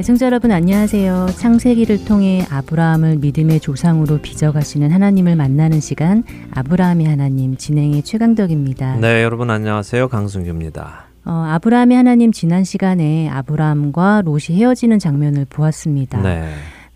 시청자 여러분 안녕하세요. 창세기를 통해 아브라함을 믿음의 조상으로 빚어가시는 하나님을 만나는 시간 아브라함의 하나님 진행의 최강덕입니다. 네, 여러분 안녕하세요. 강승규입니다. 아브라함의 하나님 지난 시간에 아브라함과 롯이 헤어지는 장면을 보았습니다.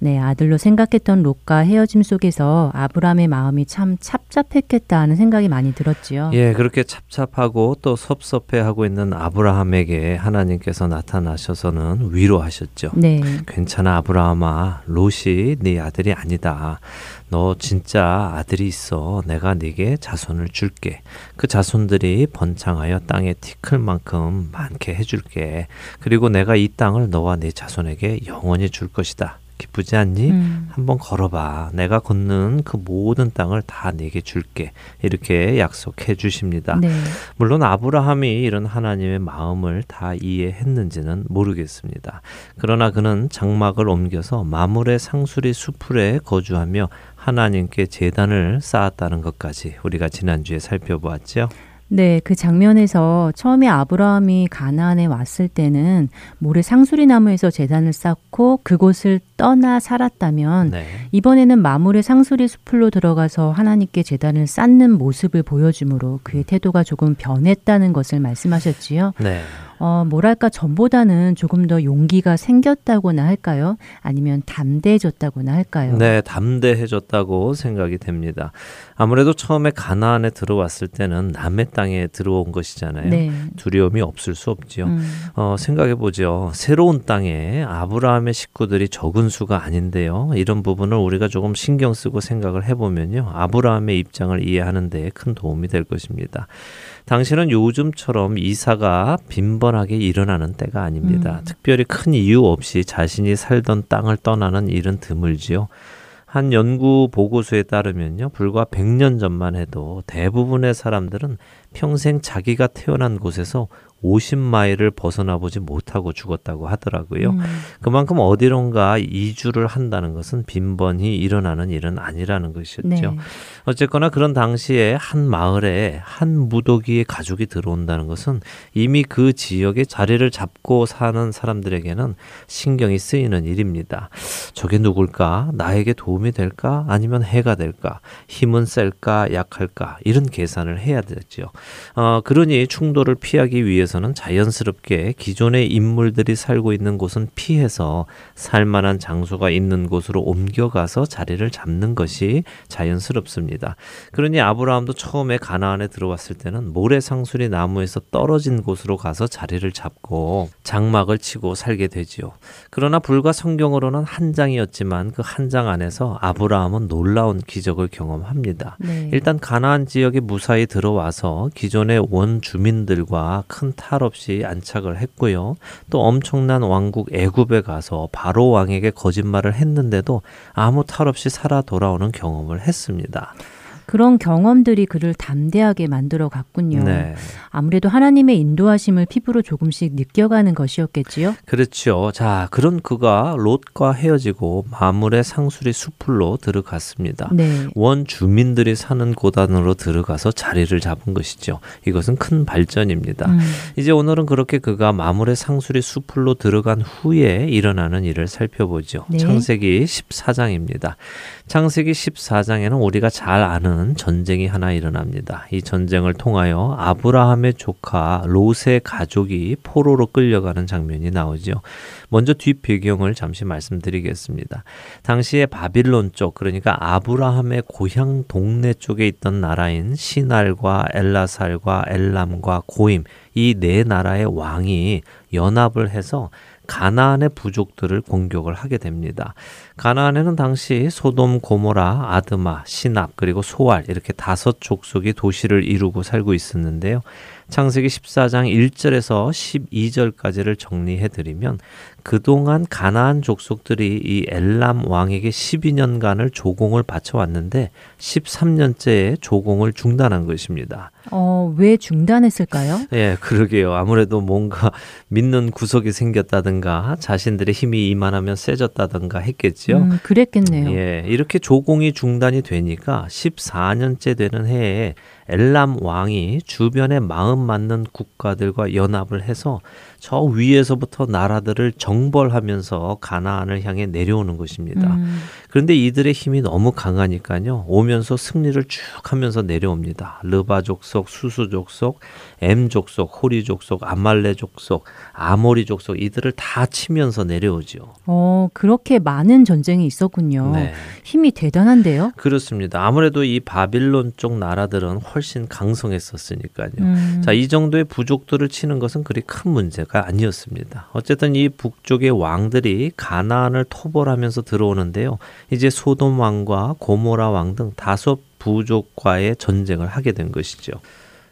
네, 아들로 생각했던 롯과 헤어짐 속에서 아브라함의 마음이 참 찹찹했겠다 하는 생각이 많이 들었지요. 예, 그렇게 찹찹하고 또 섭섭해하고 있는 아브라함에게 하나님께서 나타나셔서는 위로하셨죠. 네. 괜찮아 아브라함아, 롯이 네 아들이 아니다. 너 진짜 아들이 있어. 내가 네게 자손을 줄게. 그 자손들이 번창하여 땅에 티클 만큼 많게 해줄게. 그리고 내가 이 땅을 너와 네 자손에게 영원히 줄 것이다. 기쁘지 않니? 한번 걸어봐. 내가 걷는 그 모든 땅을 다 네게 줄게. 이렇게 약속해 주십니다. 네. 물론 아브라함이 이런 하나님의 마음을 다 이해했는지는 모르겠습니다. 그러나 그는 장막을 옮겨서 마므레 상수리 수풀에 거주하며 하나님께 제단을 쌓았다는 것까지 우리가 지난주에 살펴보았죠. 네, 그 장면에서 처음에 아브라함이 가나안에 왔을 때는 모래 상수리 나무에서 제단을 쌓고 그곳을 떠나 살았다면 이번에는 마므레 상수리 수풀로 들어가서 하나님께 제단을 쌓는 모습을 보여주므로 그의 태도가 조금 변했다는 것을 말씀하셨지요. 네. 뭐랄까 전보다는 조금 더 용기가 생겼다고나 할까요? 아니면 담대해졌다고나 할까요? 네, 담대해졌다고 생각이 됩니다. 아무래도 처음에 가나안에 들어왔을 때는 남의 땅에 들어온 것이잖아요. 네. 두려움이 없을 수 없지요. 생각해보죠. 새로운 땅에 아브라함의 식구들이 적은 수가 아닌데요. 이런 부분을 우리가 조금 신경 쓰고 생각을 해보면요. 아브라함의 입장을 이해하는 데 큰 도움이 될 것입니다. 당신은 요즘처럼 이사가 빈번하게 일어나는 때가 아닙니다. 특별히 큰 이유 없이 자신이 살던 땅을 떠나는 일은 드물지요. 한 연구 보고서에 따르면요. 불과 100년 전만 해도 대부분의 사람들은 평생 자기가 태어난 곳에서 50마일을 벗어나보지 못하고 죽었다고 하더라고요. 그만큼 어디론가 이주를 한다는 것은 빈번히 일어나는 일은 아니라는 것이었죠. 네. 어쨌거나 그런 당시에 한 마을에 한 무더기의 가족이 들어온다는 것은 이미 그 지역에 자리를 잡고 사는 사람들에게는 신경이 쓰이는 일입니다. 저게 누굴까? 나에게 도움이 될까? 아니면 해가 될까? 힘은 셀까? 약할까? 이런 계산을 해야 되죠. 그러니 충돌을 피하기 위해서 서는 자연스럽게 기존의 인물들이 살고 있는 곳은 피해서 살만한 장소가 있는 곳으로 옮겨가서 자리를 잡는 것이 자연스럽습니다. 그러니 아브라함도 처음에 가나안에 들어왔을 때는 모래상수리 나무에서 떨어진 곳으로 가서 자리를 잡고 장막을 치고 살게 되지요. 그러나 불과 성경으로는 한 장이었지만 그 한 장 안에서 아브라함은 놀라운 기적을 경험합니다. 네. 일단 가나안 지역에 무사히 들어와서 기존의 원주민들과 큰 탈 없이 안착을 했고요. 또 엄청난 왕국 애굽에 가서 바로 왕에게 거짓말을 했는데도 아무 탈 없이 살아 돌아오는 경험을 했습니다. 그런 경험들이 그를 담대하게 만들어 갔군요. 네. 아무래도 하나님의 인도하심을 피부로 조금씩 느껴가는 것이었겠지요? 그렇죠. 자, 그런 그가 롯과 헤어지고 마므레 상수리 수풀로 들어갔습니다. 네. 원 주민들이 사는 곳 안으로 들어가서 자리를 잡은 것이죠. 이것은 큰 발전입니다. 이제 오늘은 그렇게 그가 마므레 상수리 수풀로 들어간 후에 일어나는 일을 살펴보죠. 네. 창세기 14장입니다. 창세기 14장에는 우리가 잘 아는 전쟁이 하나 일어납니다. 이 전쟁을 통하여 아브라함의 조카 롯의 가족이 포로로 끌려가는 장면이 나오죠. 먼저 뒷배경을 잠시 말씀드리겠습니다. 당시에 바빌론 쪽, 그러니까 아브라함의 고향 동네 쪽에 있던 나라인 시날과 엘라살과 엘람과 고임, 이 네 나라의 왕이 연합을 해서 가나안의 부족들을 공격을 하게 됩니다. 가나안에는 당시 소돔, 고모라, 아드마, 신압 그리고 소알 이렇게 5 족속이 도시를 이루고 살고 있었는데요. 창세기 14장 1절에서 12절까지를 정리해드리면 그동안 가나안 족속들이 이 엘람 왕에게 12년간을 조공을 바쳐왔는데 13년째에 조공을 중단한 것입니다. 왜 중단했을까요? 예, 그러게요. 아무래도 뭔가 믿는 구석이 생겼다든가 자신들의 힘이 이만하면 세졌다든가 했겠지요. 그랬겠네요. 예, 이렇게 조공이 중단이 되니까 14년째 되는 해에 엘람 왕이 주변에 마음 맞는 국가들과 연합을 해서 저 위에서부터 나라들을 정벌하면서 가나안을 향해 내려오는 것입니다. 그런데 이들의 힘이 너무 강하니까요. 오면서 승리를 쭉 하면서 내려옵니다. 르바족속, 수수족속, 엠족속, 호리족속, 아말레족속, 아모리족속 이들을 다 치면서 내려오죠. 그렇게 많은 전쟁이 있었군요. 네. 힘이 대단한데요? 그렇습니다. 아무래도 이 바빌론 쪽 나라들은 훨씬 강성했었으니까요. 자, 이 정도의 부족들을 치는 것은 그리 큰 문제가 아니었습니다. 어쨌든 이 북쪽의 왕들이 가나안을 토벌하면서 들어오는데요. 이제 소돔 왕과 고모라 왕 등 5 부족과의 전쟁을 하게 된 것이죠.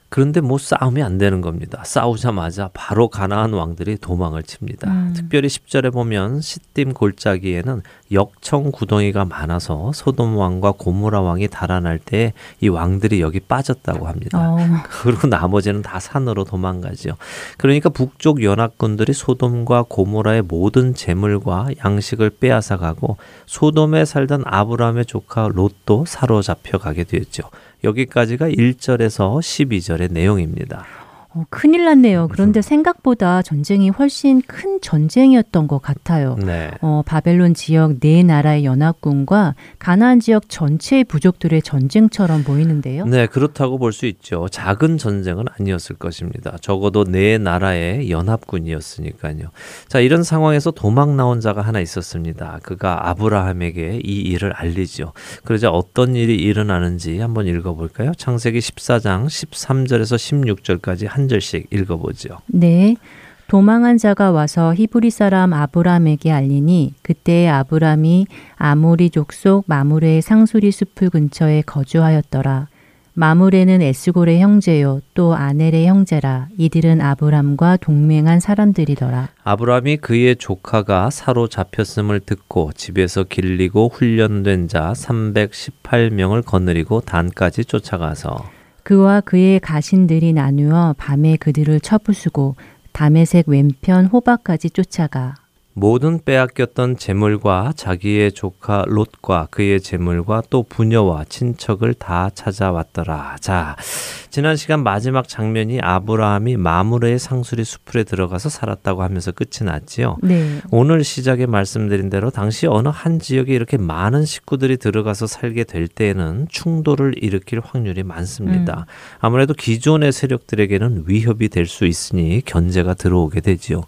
그런데 싸움이 안 되는 겁니다. 싸우자마자 바로 가나안 왕들이 도망을 칩니다. 특별히 10절에 보면 시띔 골짜기에는 역청 구덩이가 많아서 소돔 왕과 고모라 왕이 달아날 때 이 왕들이 여기 빠졌다고 합니다. 그리고 나머지는 다 산으로 도망가죠. 그러니까 북쪽 연합군들이 소돔과 고모라의 모든 재물과 양식을 빼앗아가고 소돔에 살던 아브라함의 조카 롯도 사로잡혀 가게 되었죠. 여기까지가 1절에서 12절의 내용입니다. 큰일 났네요. 그런데 생각보다 전쟁이 훨씬 큰 전쟁이었던 것 같아요. 네. 바벨론 지역 4나라의 연합군과 가나안 지역 전체의 부족들의 전쟁처럼 보이는데요. 네, 그렇다고 볼 수 있죠. 작은 전쟁은 아니었을 것입니다. 적어도 4나라의 연합군이었으니까요. 자, 이런 상황에서 도망 나온 자가 하나 있었습니다. 그가 아브라함에게 이 일을 알리죠. 그러자 어떤 일이 일어나는지 한번 읽어볼까요? 창세기 14장 13절에서 16절까지 한 절씩 읽어보죠. 네. 도망한 자가 와서 히브리 사람 아브람에게 알리니 그때 아브람이 아모리 족속 마므레의 상수리 숲을 근처에 거주하였더라. 마므레는 에스골의 형제요 또 아넬의 형제라. 이들은 아브람과 동맹한 사람들이더라. 아브람이 그의 조카가 사로잡혔음을 듣고 집에서 길리고 훈련된 자 318명을 거느리고 단까지 쫓아가서 그와 그의 가신들이 나누어 밤에 그들을 쳐부수고 다메섹 왼편 호바까지 쫓아가 모든 빼앗겼던 재물과 자기의 조카 롯과 그의 재물과 또 부녀와 친척을 다 찾아왔더라. 자, 지난 시간 마지막 장면이 아브라함이 마므레의 상수리 수풀에 들어가서 살았다고 하면서 끝이 났지요. 네. 오늘 시작에 말씀드린 대로 당시 어느 한 지역에 이렇게 많은 식구들이 들어가서 살게 될 때에는 충돌을 일으킬 확률이 많습니다. 아무래도 기존의 세력들에게는 위협이 될 수 있으니 견제가 들어오게 되지요.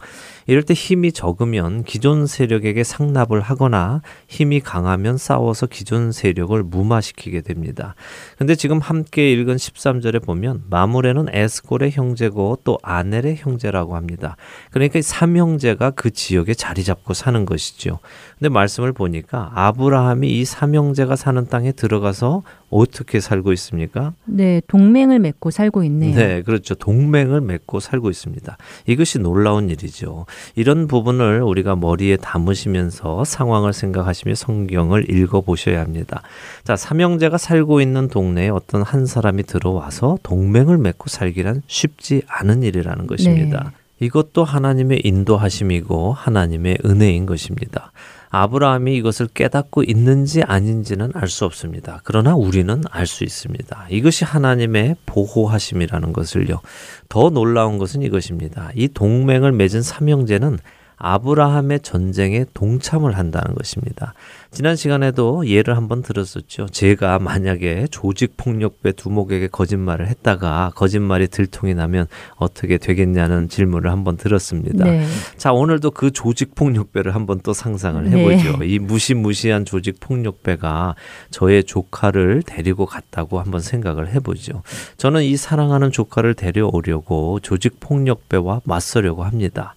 이럴 때 힘이 적으면 기존 세력에게 상납을 하거나 힘이 강하면 싸워서 기존 세력을 무마시키게 됩니다. 그런데 지금 함께 읽은 13절에 보면 마므레는 에스골의 형제고 또 아넬의 형제라고 합니다. 그러니까 이 3형제가 그 지역에 자리 잡고 사는 것이죠. 근데 말씀을 보니까 아브라함이 이 3형제가 사는 땅에 들어가서 어떻게 살고 있습니까? 네, 동맹을 맺고 살고 있네요. 네, 그렇죠. 동맹을 맺고 살고 있습니다. 이것이 놀라운 일이죠. 이런 부분을 우리가 머리에 담으시면서 상황을 생각하시며 성경을 읽어보셔야 합니다. 자, 3형제가 살고 있는 동네에 어떤 한 사람이 들어와서 동맹을 맺고 살기란 쉽지 않은 일이라는 것입니다. 네. 이것도 하나님의 인도하심이고 하나님의 은혜인 것입니다. 아브라함이 이것을 깨닫고 있는지 아닌지는 알 수 없습니다. 그러나 우리는 알 수 있습니다. 이것이 하나님의 보호하심이라는 것을요. 더 놀라운 것은 이것입니다. 이 동맹을 맺은 3형제는 아브라함의 전쟁에 동참을 한다는 것입니다. 지난 시간에도 예를 한번 들었었죠. 제가 만약에 조직폭력배 두목에게 거짓말을 했다가 거짓말이 들통이 나면 어떻게 되겠냐는 질문을 한번 들었습니다. 네. 자, 오늘도 그 조직폭력배를 한번 또 상상을 해보죠. 네. 이 무시무시한 조직폭력배가 저의 조카를 데리고 갔다고 한번 생각을 해보죠. 저는 이 사랑하는 조카를 데려오려고 조직폭력배와 맞서려고 합니다.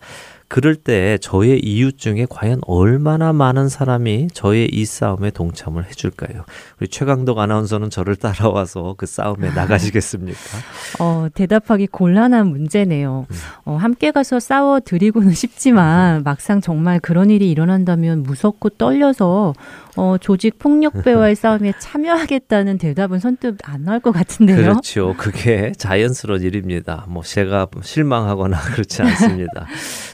그럴 때 저의 이웃 중에 과연 얼마나 많은 사람이 저의 이 싸움에 동참을 해줄까요? 우리 최강덕 아나운서는 저를 따라와서 그 싸움에 나가시겠습니까? 대답하기 곤란한 문제네요. 함께 가서 싸워드리고는 싶지만 막상 정말 그런 일이 일어난다면 무섭고 떨려서 조직 폭력배와의 싸움에 참여하겠다는 대답은 선뜻 안 나올 것 같은데요. 그렇죠. 그게 자연스러운 일입니다. 뭐 제가 실망하거나 그렇지 않습니다.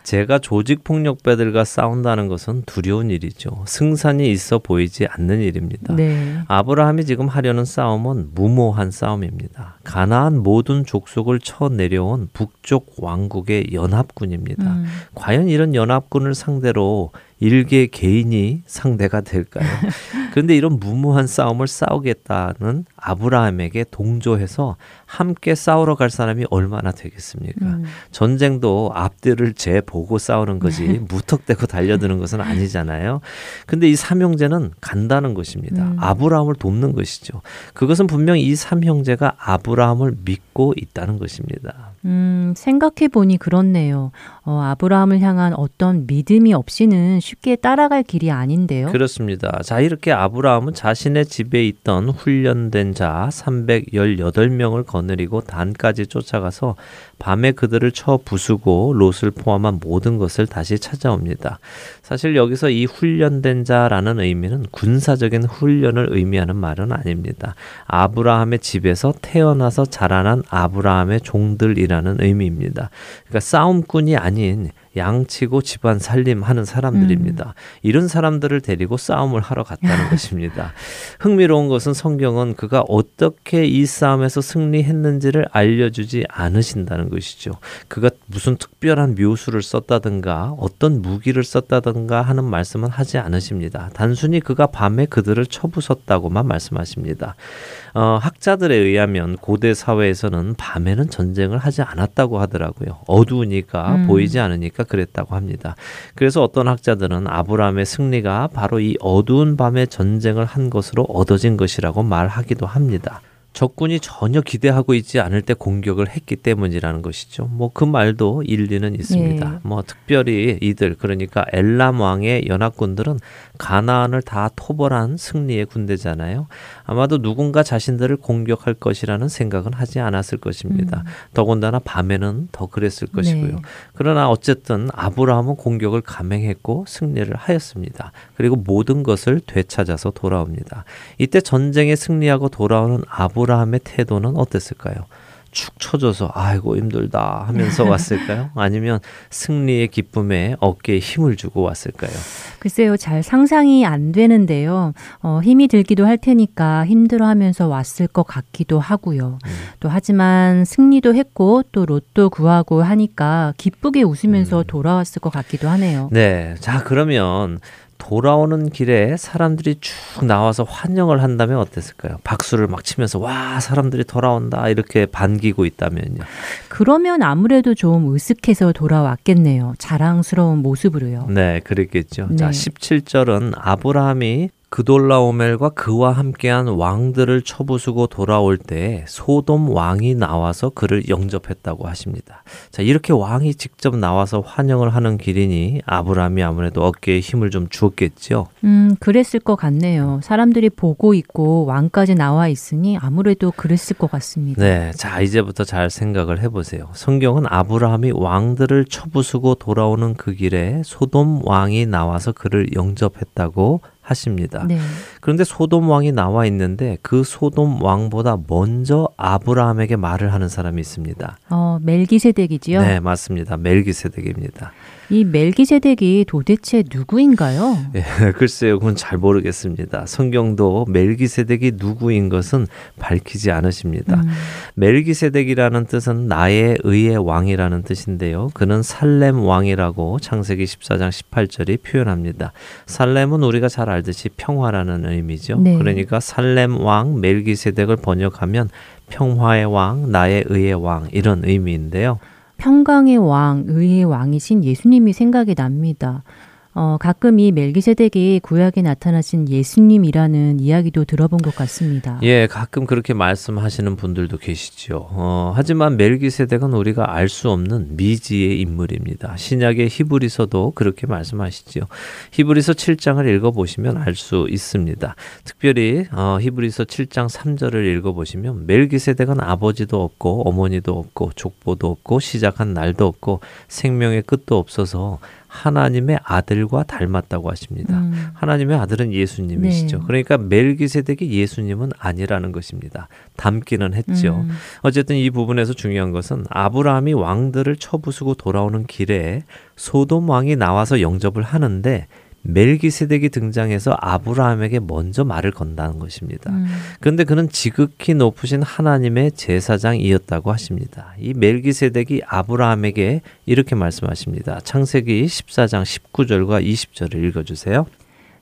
제가 조직 폭력배들과 싸운다는 것은 두려운 일이죠. 승산이 있어 보이지 않는 일입니다. 네. 아브라함이 지금 하려는 싸움은 무모한 싸움입니다. 가나안 모든 족속을 쳐내려온 북쪽 왕국의 연합군입니다. 과연 이런 연합군을 상대로 일개 개인이 상대가 될까요? 그런데 이런 무모한 싸움을 싸우겠다는 아브라함에게 동조해서 함께 싸우러 갈 사람이 얼마나 되겠습니까? 전쟁도 앞뒤를 재보고 싸우는 거지 무턱대고 달려드는 것은 아니잖아요. 근데 이 삼형제는 간다는 것입니다. 아브라함을 돕는 것이죠. 그것은 분명 이 삼형제가 아브라함을 믿고 있다는 것입니다. 생각해보니 그렇네요. 아브라함을 향한 어떤 믿음이 없이는 쉽게 따라갈 길이 아닌데요. 그렇습니다. 자, 이렇게 아브라함은 자신의 집에 있던 훈련된 자 318명을 거느리고 단까지 쫓아가서 밤에 그들을 쳐 부수고 롯을 포함한 모든 것을 다시 찾아옵니다. 사실 여기서 이 훈련된 자라는 의미는 군사적인 훈련을 의미하는 말은 아닙니다. 아브라함의 집에서 태어나서 자라난 아브라함의 종들이라는 의미입니다. 그러니까 싸움꾼이 아닌 양치고 집안 살림하는 사람들입니다. 이런 사람들을 데리고 싸움을 하러 갔다는 것입니다. 흥미로운 것은 성경은 그가 어떻게 이 싸움에서 승리했는지를 알려주지 않으신다는 것이죠. 그가 무슨 특별한 묘수를 썼다든가 어떤 무기를 썼다든가 하는 말씀은 하지 않으십니다. 단순히 그가 밤에 그들을 쳐부쉈다고만 말씀하십니다. 학자들에 의하면 고대 사회에서는 밤에는 전쟁을 하지 않았다고 하더라고요. 어두우니까 보이지 않으니까 그랬다고 합니다. 그래서 어떤 학자들은 아브라함의 승리가 바로 이 어두운 밤에 전쟁을 한 것으로 얻어진 것이라고 말하기도 합니다. 적군이 전혀 기대하고 있지 않을 때 공격을 했기 때문이라는 것이죠. 뭐 그 말도 일리는 있습니다. 예. 뭐 특별히 이들 그러니까 엘람 왕의 연합군들은 가나안을 다 토벌한 승리의 군대잖아요. 아마도 누군가 자신들을 공격할 것이라는 생각은 하지 않았을 것입니다. 더군다나 밤에는 더 그랬을 것이고요. 네. 그러나 어쨌든 아브라함은 공격을 감행했고 승리를 하였습니다. 그리고 모든 것을 되찾아서 돌아옵니다. 이때 전쟁에 승리하고 돌아오는 아브라함의 태도는 어땠을까요? 축 처져서 아이고 힘들다 하면서 왔을까요? 아니면 승리의 기쁨에 어깨에 힘을 주고 왔을까요? 글쎄요, 잘 상상이 안 되는데요. 힘이 들기도 할 테니까 힘들어하면서 왔을 것 같기도 하고요. 또 하지만 승리도 했고 또 롯도 구하고 하니까 기쁘게 웃으면서 돌아왔을 것 같기도 하네요. 네, 자 그러면 돌아오는 길에 사람들이 쭉 나와서 환영을 한다면 어땠을까요? 박수를 막 치면서 와 사람들이 돌아온다 이렇게 반기고 있다면요. 그러면 아무래도 좀 으쓱해서 돌아왔겠네요. 자랑스러운 모습으로요. 네, 그랬겠죠. 네. 자, 17절은 아브라함이 그돌라오멜과 그와 함께한 왕들을 쳐부수고 돌아올 때 소돔 왕이 나와서 그를 영접했다고 하십니다. 자, 이렇게 왕이 직접 나와서 환영을 하는 길이니 아브라함이 아무래도 어깨에 힘을 좀 주었겠죠. 그랬을 것 같네요. 사람들이 보고 있고 왕까지 나와 있으니 아무래도 그랬을 것 같습니다. 네, 자 이제부터 잘 생각을 해보세요. 성경은 아브라함이 왕들을 쳐부수고 돌아오는 그 길에 소돔 왕이 나와서 그를 영접했다고 하십니다. 네. 그런데 소돔 왕이 나와 있는데 그 소돔 왕보다 먼저 아브라함에게 말을 하는 사람이 있습니다. 멜기세덱이지요? 네, 맞습니다. 멜기세덱입니다. 이 멜기세덱이 도대체 누구인가요? 예, 글쎄요, 그건 잘 모르겠습니다. 성경도 멜기세덱이 누구인 것은 밝히지 않으십니다. 멜기세덱이라는 뜻은 나의 의의 왕이라는 뜻인데요. 그는 살렘 왕이라고 창세기 14장 18절이 표현합니다. 살렘은 우리가 잘 알듯이 평화라는 의미죠. 네. 그러니까 살렘 왕 멜기세덱을 번역하면 평화의 왕, 나의 의의 왕 이런 의미인데요. 평강의 왕, 의의 왕이신 예수님이 생각이 납니다. 가끔 이 멜기세덱이 구약에 나타나신 예수님이라는 이야기도 들어본 것 같습니다. 예, 가끔 그렇게 말씀하시는 분들도 계시죠. 하지만 멜기세덱은 우리가 알 수 없는 미지의 인물입니다. 신약의 히브리서도 그렇게 말씀하시죠. 히브리서 7장을 읽어보시면 알 수 있습니다. 특별히 히브리서 7장 3절을 읽어보시면 멜기세덱은 아버지도 없고 어머니도 없고 족보도 없고 시작한 날도 없고 생명의 끝도 없어서 하나님의 아들과 닮았다고 하십니다. 하나님의 아들은 예수님이시죠. 네. 그러니까 멜기세덱이 예수님은 아니라는 것입니다. 닮기는 했죠. 어쨌든 이 부분에서 중요한 것은 아브라함이 왕들을 쳐부수고 돌아오는 길에 소돔 왕이 나와서 영접을 하는데 멜기세덱이 등장해서 아브라함에게 먼저 말을 건다는 것입니다. 그런데 그는 지극히 높으신 하나님의 제사장이었다고 하십니다. 이 멜기세덱이 아브라함에게 이렇게 말씀하십니다. 창세기 14장 19절과 20절을 읽어주세요.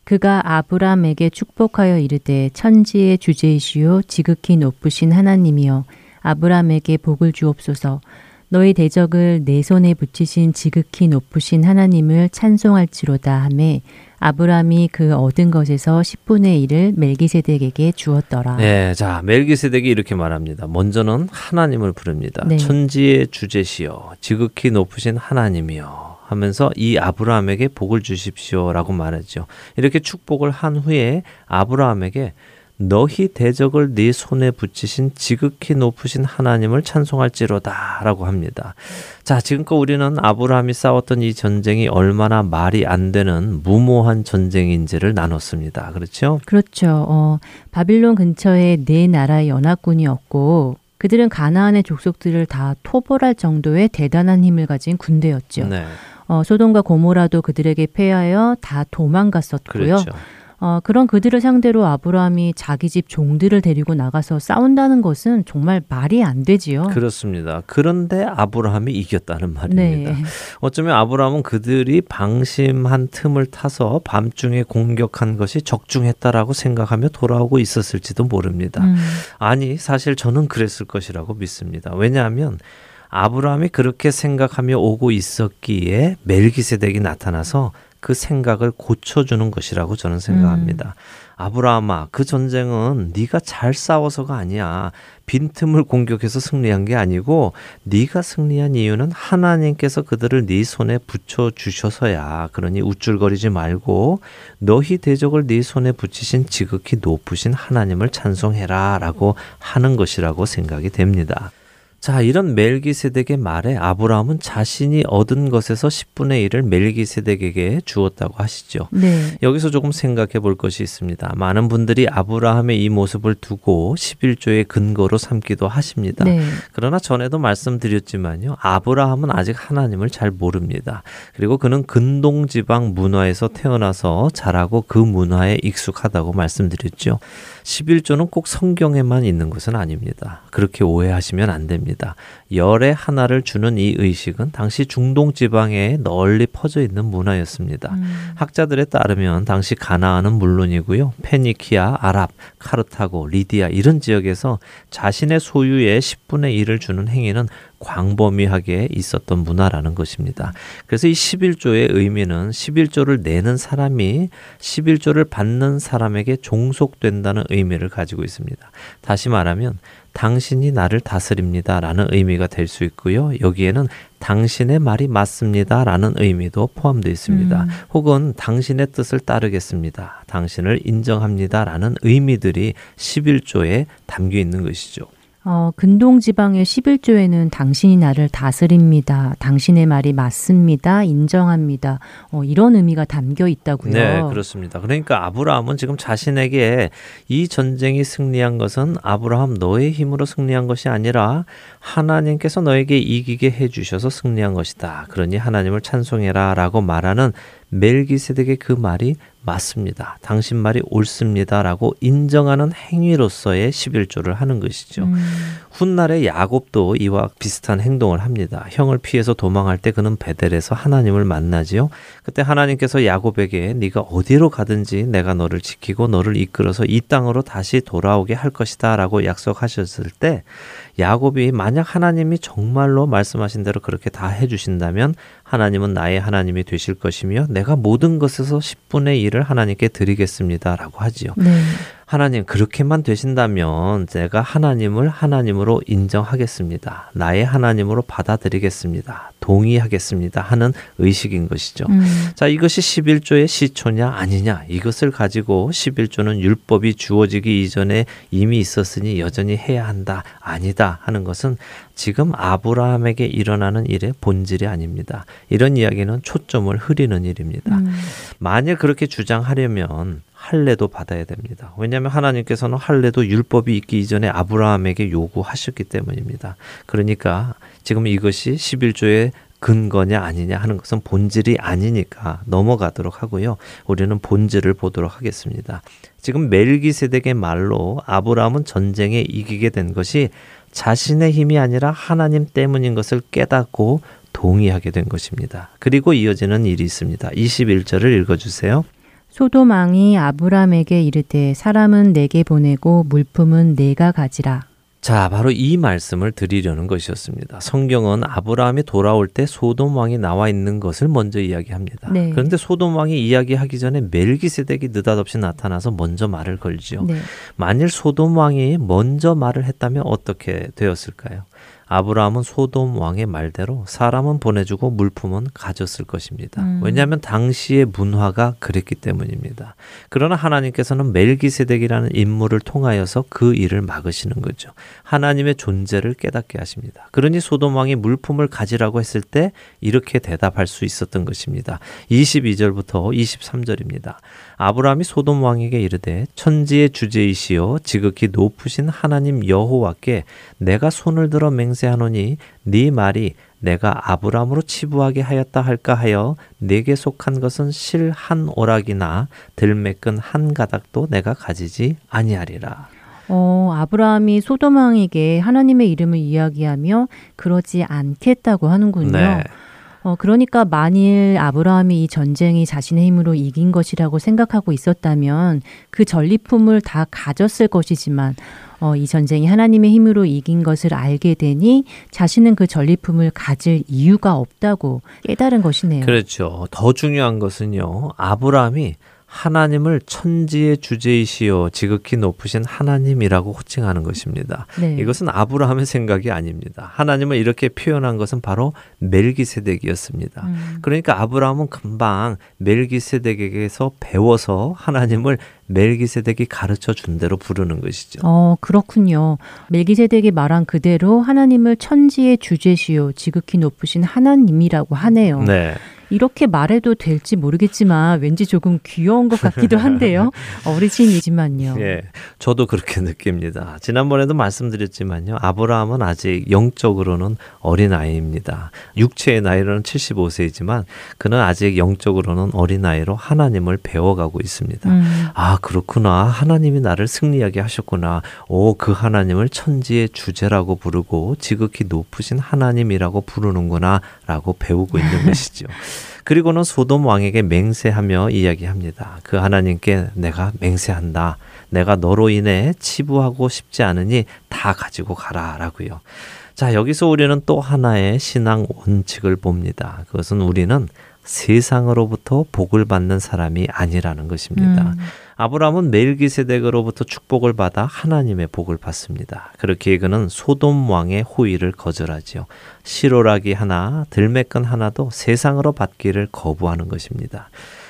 그가 아브라함에게 축복하여 이르되 천지의 주제이시요 지극히 높으신 하나님이여 아브라함에게 복을 주옵소서. 너희 대적을 내 손에 붙이신 지극히 높으신 하나님을 찬송할지로다 하며 아브라함이 그 얻은 것에서 10분의 1을 멜기세덱에게 주었더라. 네, 자 멜기세덱이 이렇게 말합니다. 먼저는 하나님을 부릅니다. 네. 천지의 주제시여 지극히 높으신 하나님이여 하면서 이 아브라함에게 복을 주십시오라고 말하죠. 이렇게 축복을 한 후에 아브라함에게 너희 대적을 네 손에 붙이신 지극히 높으신 하나님을 찬송할지로다 라고 합니다. 자, 지금껏 우리는 아브라함이 싸웠던 이 전쟁이 얼마나 말이 안 되는 무모한 전쟁인지를 나눴습니다. 그렇죠? 그렇죠. 바빌론 근처에 네 나라의 연합군이었고 그들은 가나안의 족속들을 다 토벌할 정도의 대단한 힘을 가진 군대였죠. 네. 소돔과 고모라도 그들에게 패하여 다 도망갔었고요. 그렇죠. 그런 그들을 상대로 아브라함이 자기 집 종들을 데리고 나가서 싸운다는 것은 정말 말이 안 되지요. 그렇습니다. 그런데 아브라함이 이겼다는 말입니다. 네. 어쩌면 아브라함은 그들이 방심한 틈을 타서 밤중에 공격한 것이 적중했다라고 생각하며 돌아오고 있었을지도 모릅니다. 아니, 사실 저는 그랬을 것이라고 믿습니다. 왜냐하면 아브라함이 그렇게 생각하며 오고 있었기에 멜기세덱이 나타나서 그 생각을 고쳐주는 것이라고 저는 생각합니다. 아브라함아, 그 전쟁은 네가 잘 싸워서가 아니야. 빈틈을 공격해서 승리한 게 아니고 네가 승리한 이유는 하나님께서 그들을 네 손에 붙여주셔서야. 그러니 우쭐거리지 말고 너희 대적을 네 손에 붙이신 지극히 높으신 하나님을 찬송해라 라고 하는 것이라고 생각이 됩니다. 자, 이런 멜기세덱의 말에 아브라함은 자신이 얻은 것에서 10분의 1을 멜기세덱에게 주었다고 하시죠. 네. 여기서 조금 생각해 볼 것이 있습니다. 많은 분들이 아브라함의 이 모습을 두고 11조의 근거로 삼기도 하십니다. 네. 그러나 전에도 말씀드렸지만요. 아브라함은 아직 하나님을 잘 모릅니다. 그리고 그는 근동지방 문화에서 태어나서 자라고 그 문화에 익숙하다고 말씀드렸죠. 11조는 꼭 성경에만 있는 것은 아닙니다. 그렇게 오해하시면 안 됩니다. 열의 하나를 주는 이 의식은 당시 중동 지방에 널리 퍼져 있는 문화였습니다. 학자들에 따르면 당시 가나안은 물론이고요. 페니키아, 아랍, 카르타고, 리디아 이런 지역에서 자신의 소유의 10분의 1을 주는 행위는 광범위하게 있었던 문화라는 것입니다. 그래서 이 11조의 의미는 11조를 내는 사람이 11조를 받는 사람에게 종속된다는 의미를 가지고 있습니다. 다시 말하면 당신이 나를 다스립니다 라는 의미가 될 수 있고요. 여기에는 당신의 말이 맞습니다 라는 의미도 포함되어 있습니다. 혹은 당신의 뜻을 따르겠습니다. 당신을 인정합니다 라는 의미들이 11조에 담겨 있는 것이죠. 근동지방의 11조에는 당신이 나를 다스립니다. 당신의 말이 맞습니다. 인정합니다. 이런 의미가 담겨 있다고요. 네, 그렇습니다. 그러니까 아브라함은 지금 자신에게 이 전쟁이 승리한 것은 아브라함 너의 힘으로 승리한 것이 아니라 하나님께서 너에게 이기게 해주셔서 승리한 것이다. 그러니 하나님을 찬송해라 라고 말하는 멜기세덱의 그 말이 맞습니다. 당신 말이 옳습니다 라고 인정하는 행위로서의 11조를 하는 것이죠. 훗날에 야곱도 이와 비슷한 행동을 합니다. 형을 피해서 도망할 때 그는 베델에서 하나님을 만나지요. 그때 하나님께서 야곱에게 네가 어디로 가든지 내가 너를 지키고 너를 이끌어서 이 땅으로 다시 돌아오게 할 것이다 라고 약속하셨을 때 야곱이 만약 하나님이 정말로 말씀하신 대로 그렇게 다 해주신다면 하나님은 나의 하나님이 되실 것이며 내가 모든 것에서 10분의 1을 하나님께 드리겠습니다 라고 하지요. 네. 하나님 그렇게만 되신다면 제가 하나님을 하나님으로 인정하겠습니다. 나의 하나님으로 받아들이겠습니다. 동의하겠습니다 하는 의식인 것이죠. 자, 이것이 11조의 시초냐 아니냐, 이것을 가지고 11조는 율법이 주어지기 이전에 이미 있었으니 여전히 해야 한다 아니다 하는 것은 지금 아브라함에게 일어나는 일의 본질이 아닙니다. 이런 이야기는 초점을 흐리는 일입니다. 만일 그렇게 주장하려면 할례도 받아야 됩니다. 왜냐하면 하나님께서는 할례도 율법이 있기 이전에 아브라함에게 요구하셨기 때문입니다. 그러니까 지금 이것이 11조의 근거냐 아니냐 하는 것은 본질이 아니니까 넘어가도록 하고요. 우리는 본질을 보도록 하겠습니다. 지금 멜기세덱의 말로 아브라함은 전쟁에 이기게 된 것이 자신의 힘이 아니라 하나님 때문인 것을 깨닫고 동의하게 된 것입니다. 그리고 이어지는 일이 있습니다. 21절을 읽어주세요. 소돔 왕이 아브람에게 이르되 사람은 내게 보내고 물품은 내가 가지라. 자, 바로 이 말씀을 드리려는 것이었습니다. 성경은 아브라함이 돌아올 때 소돔 왕이 나와 있는 것을 먼저 이야기합니다. 네. 그런데 소돔 왕이 이야기하기 전에 멜기세덱이 느닷없이 나타나서 먼저 말을 걸지요. 네. 만일 소돔 왕이 먼저 말을 했다면 어떻게 되었을까요? 아브라함은 소돔 왕의 말대로 사람은 보내주고 물품은 가졌을 것입니다. 왜냐하면 당시의 문화가 그랬기 때문입니다. 그러나 하나님께서는 멜기세덱이라는 인물을 통하여서 그 일을 막으시는 거죠. 하나님의 존재를 깨닫게 하십니다. 그러니 소돔 왕이 물품을 가지라고 했을 때 이렇게 대답할 수 있었던 것입니다. 22절부터 23절입니다. 아브라함이 소돔 왕에게 이르되 천지의 주제이시여 지극히 높으신 하나님 여호와께 내가 손을 들어 맹세하노니 네 말이 내가 아브라함으로 치부하게 하였다 할까 하여 내게 속한 것은 실 한 오락이나 들매끈 한 가닥도 내가 가지지 아니하리라. 아브라함이 소돔 왕에게 하나님의 이름을 이야기하며 그러지 않겠다고 하는군요. 네. 그러니까 만일 아브라함이 이 전쟁이 자신의 힘으로 이긴 것이라고 생각하고 있었다면 그 전리품을 다 가졌을 것이지만 이 전쟁이 하나님의 힘으로 이긴 것을 알게 되니 자신은 그 전리품을 가질 이유가 없다고 깨달은 것이네요. 그렇죠. 더 중요한 것은요. 아브라함이 하나님을 천지의 주제이시요 지극히 높으신 하나님이라고 호칭하는 것입니다. 네. 이것은 아브라함의 생각이 아닙니다. 하나님을 이렇게 표현한 것은 바로 멜기세덱이었습니다. 그러니까 아브라함은 금방 멜기세덱에게서 배워서 하나님을 멜기세덱이 가르쳐 준 대로 부르는 것이죠. 그렇군요. 멜기세덱이 말한 그대로 하나님을 천지의 주제시요 지극히 높으신 하나님이라고 하네요. 네. 이렇게 말해도 될지 모르겠지만 왠지 조금 귀여운 것 같기도 한데요. 어르신이지만요. 예, 저도 그렇게 느낍니다. 지난번에도 말씀드렸지만요. 아브라함은 아직 영적으로는 어린아이입니다. 육체의 나이로는 75세이지만 그는 아직 영적으로는 어린아이로 하나님을 배워가고 있습니다. 아, 그렇구나. 하나님이 나를 승리하게 하셨구나. 그 하나님을 천지의 주제라고 부르고 지극히 높으신 하나님이라고 부르는구나 라고 배우고 있는 것이죠. 그리고는 소돔 왕에게 맹세하며 이야기합니다. 그 하나님께 내가 맹세한다. 내가 너로 인해 치부하고 싶지 않으니 다 가지고 가라 라고요. 자, 여기서 우리는 또 하나의 신앙 원칙을 봅니다. 그것은 우리는 세상으로부터 복을 받는 사람이 아니라는 것입니다. 아브라함은 멜기세덱으로부터 축복을 받아 하나님의 복을 받습니다. 그렇게 그는 소돔 왕의 호의를 거절하지요. 실오라기 하나, 들매끈 하나도 세상으로 받기를 거부하는 것입니다.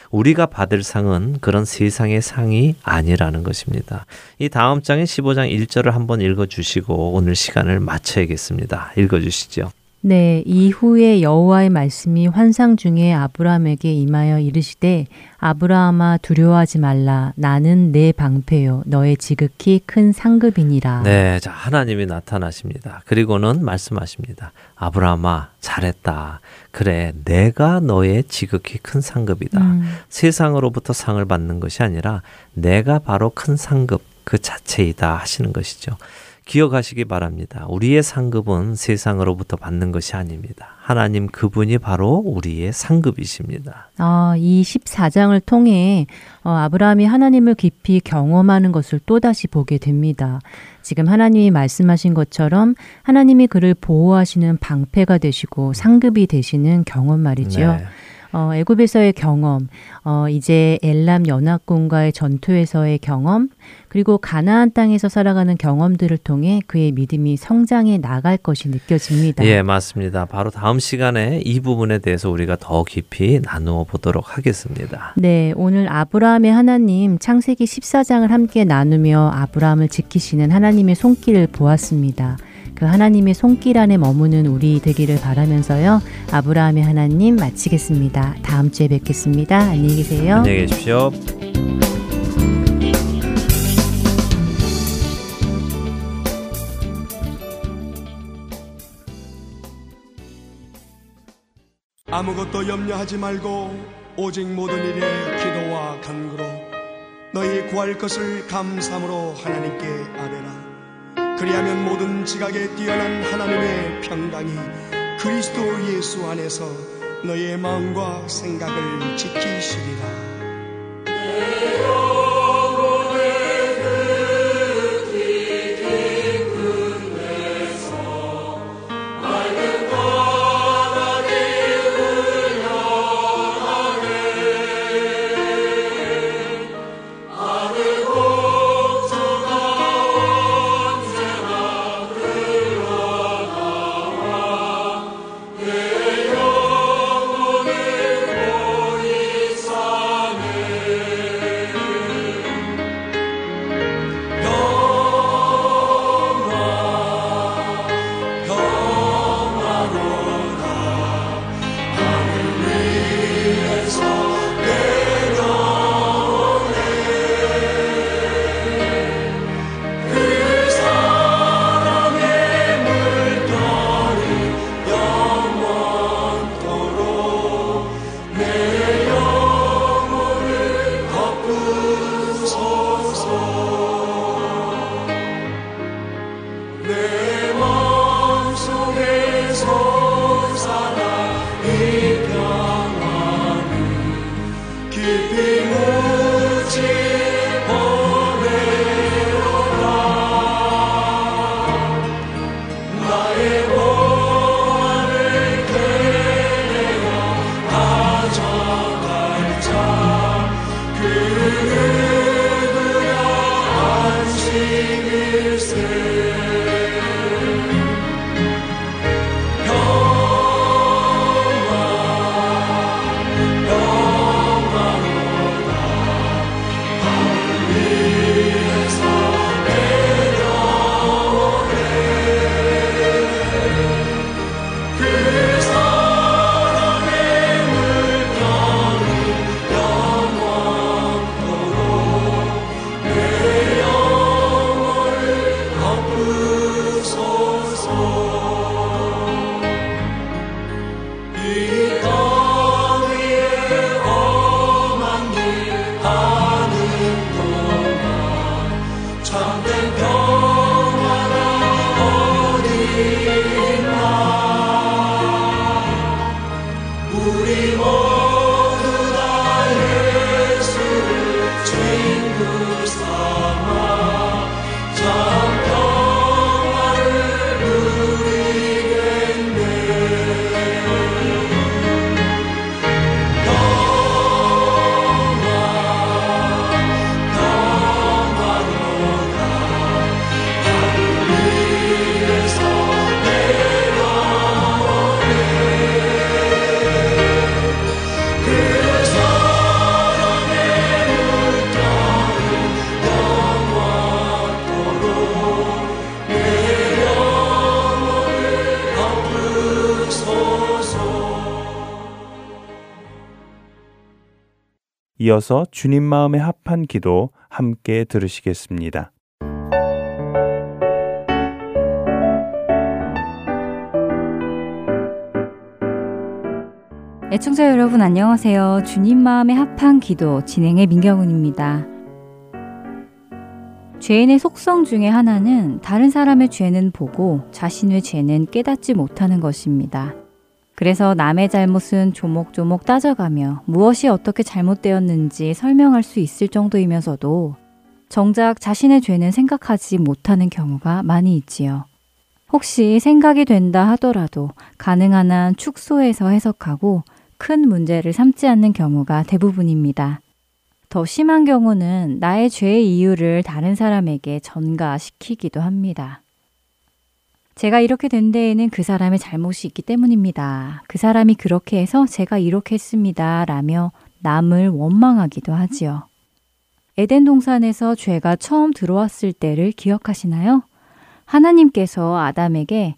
우리가 받을 상은 그런 세상의 상이 아니라는 것입니다. 이 다음 장인 15장 1절을 한번 읽어주시고 오늘 시간을 마쳐야겠습니다. 읽어주시죠. 네, 이후에 여호와의 말씀이 환상 중에 아브라함에게 임하여 이르시되 아브라함아 두려워하지 말라. 나는 내 방패요 너의 지극히 큰 상급이니라. 네, 자, 하나님이 나타나십니다. 그리고는 말씀하십니다. 아브라함아 잘했다. 그래, 내가 너의 지극히 큰 상급이다. 세상으로부터 상을 받는 것이 아니라 내가 바로 큰 상급 그 자체이다 하시는 것이죠. 기억하시기 바랍니다. 우리의 상급은 세상으로부터 받는 것이 아닙니다. 하나님 그분이 바로 우리의 상급이십니다. 이 14장을 통해 아브라함이 하나님을 깊이 경험하는 것을 또다시 보게 됩니다. 지금 하나님이 말씀하신 것처럼 하나님이 그를 보호하시는 방패가 되시고 상급이 되시는 경험 말이죠. 네. 애굽에서의 경험, 이제 엘람 연합군과의 전투에서의 경험, 그리고 가나안 땅에서 살아가는 경험들을 통해 그의 믿음이 성장해 나갈 것이 느껴집니다. 예, 맞습니다. 바로 다음 시간에 이 부분에 대해서 우리가 더 깊이 나누어 보도록 하겠습니다. 네, 오늘 아브라함의 하나님 창세기 14장을 함께 나누며 아브라함을 지키시는 하나님의 손길을 보았습니다. 그 하나님의 손길 안에 머무는 우리 되기를 바라면서요. 아브라함의 하나님 마치겠습니다. 다음 주에 뵙겠습니다. 안녕히 계세요. 안녕히 계십시오. 아무것도 염려하지 말고 오직 모든 일에 기도와 간구로 너희 구할 것을 감사함으로 하나님께 아뢰라. 그리하면 모든 지각에 뛰어난 하나님의 평강이 그리스도 예수 안에서 너의 마음과 생각을 지키시리라. 이어서 주님 마음에 합한 기도 함께 들으시겠습니다. 애청자 여러분 안녕하세요. 주님 마음에 합한 기도 진행의 민경훈입니다. 죄인의 속성 중에 하나는 다른 사람의 죄는 보고 자신의 죄는 깨닫지 못하는 것입니다. 그래서 남의 잘못은 조목조목 따져가며 무엇이 어떻게 잘못되었는지 설명할 수 있을 정도이면서도 정작 자신의 죄는 생각하지 못하는 경우가 많이 있지요. 혹시 생각이 된다 하더라도 가능한 한 축소해서 해석하고 큰 문제를 삼지 않는 경우가 대부분입니다. 더 심한 경우는 나의 죄의 이유를 다른 사람에게 전가시키기도 합니다. 제가 이렇게 된 데에는 그 사람의 잘못이 있기 때문입니다. 그 사람이 그렇게 해서 제가 이렇게 했습니다. 라며 남을 원망하기도 하지요. 에덴 동산에서 죄가 처음 들어왔을 때를 기억하시나요? 하나님께서 아담에게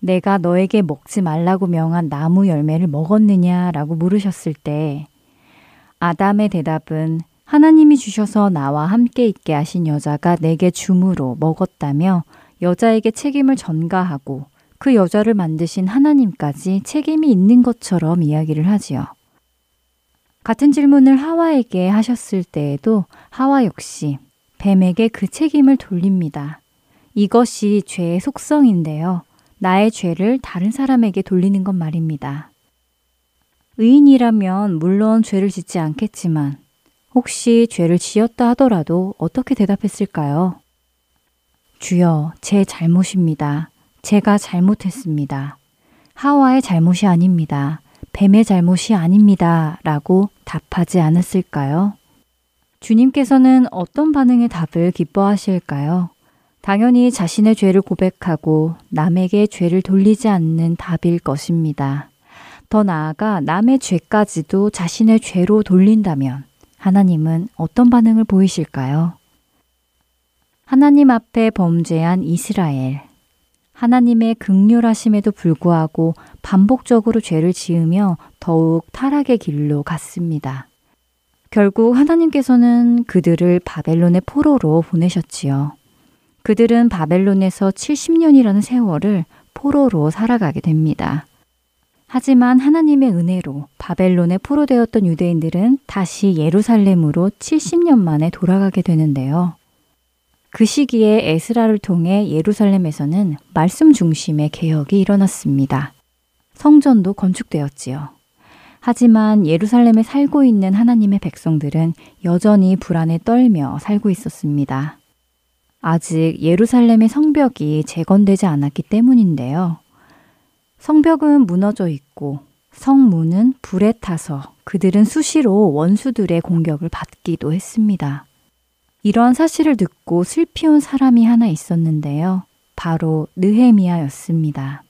내가 너에게 먹지 말라고 명한 나무 열매를 먹었느냐라고 물으셨을 때 아담의 대답은 하나님이 주셔서 나와 함께 있게 하신 여자가 내게 주므로 먹었다며 여자에게 책임을 전가하고 그 여자를 만드신 하나님까지 책임이 있는 것처럼 이야기를 하지요. 같은 질문을 하와에게 하셨을 때에도 하와 역시 뱀에게 그 책임을 돌립니다. 이것이 죄의 속성인데요. 나의 죄를 다른 사람에게 돌리는 것 말입니다. 의인이라면 물론 죄를 짓지 않겠지만 혹시 죄를 지었다 하더라도 어떻게 대답했을까요? 주여, 제 잘못입니다. 제가 잘못했습니다. 하와의 잘못이 아닙니다. 뱀의 잘못이 아닙니다. 라고 답하지 않았을까요? 주님께서는 어떤 반응의 답을 기뻐하실까요? 당연히 자신의 죄를 고백하고 남에게 죄를 돌리지 않는 답일 것입니다. 더 나아가 남의 죄까지도 자신의 죄로 돌린다면 하나님은 어떤 반응을 보이실까요? 하나님 앞에 범죄한 이스라엘. 하나님의 긍휼하심에도 불구하고 반복적으로 죄를 지으며 더욱 타락의 길로 갔습니다. 결국 하나님께서는 그들을 바벨론의 포로로 보내셨지요. 그들은 바벨론에서 70년이라는 세월을 포로로 살아가게 됩니다. 하지만 하나님의 은혜로 바벨론에 포로되었던 유대인들은 다시 예루살렘으로 70년 만에 돌아가게 되는데요. 그 시기에 에스라를 통해 예루살렘에서는 말씀 중심의 개혁이 일어났습니다. 성전도 건축되었지요. 하지만 예루살렘에 살고 있는 하나님의 백성들은 여전히 불안에 떨며 살고 있었습니다. 아직 예루살렘의 성벽이 재건되지 않았기 때문인데요. 성벽은 무너져 있고 성문은 불에 타서 그들은 수시로 원수들의 공격을 받기도 했습니다. 이러한 사실을 듣고 슬피 온 사람이 하나 있었는데요. 바로 느헤미야였습니다.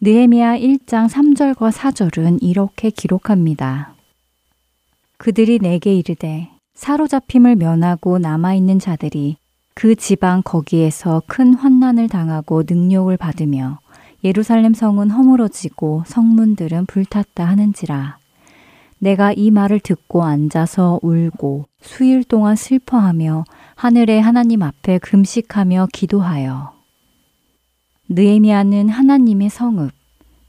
느헤미야 1장 3절과 4절은 이렇게 기록합니다. 그들이 내게 이르되 사로잡힘을 면하고 남아있는 자들이 그 지방 거기에서 큰 환난을 당하고 능욕을 받으며 예루살렘 성은 허물어지고 성문들은 불탔다 하는지라. 내가 이 말을 듣고 앉아서 울고 수일 동안 슬퍼하며 하늘의 하나님 앞에 금식하며 기도하여. 느헤미야는 하나님의 성읍,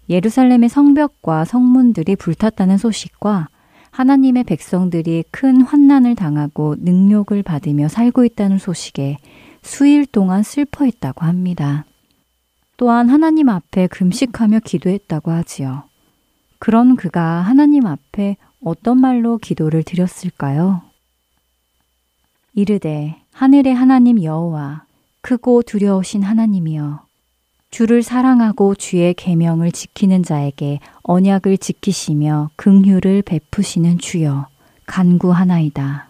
예루살렘의 성벽과 성문들이 불탔다는 소식과 하나님의 백성들이 큰 환난을 당하고 능욕을 받으며 살고 있다는 소식에 수일 동안 슬퍼했다고 합니다. 또한 하나님 앞에 금식하며 기도했다고 하지요. 그런 그가 하나님 앞에 어떤 말로 기도를 드렸을까요? 이르되 하늘의 하나님 여호와 크고 두려우신 하나님이여 주를 사랑하고 주의 계명을 지키는 자에게 언약을 지키시며 긍휼을 베푸시는 주여 간구하나이다.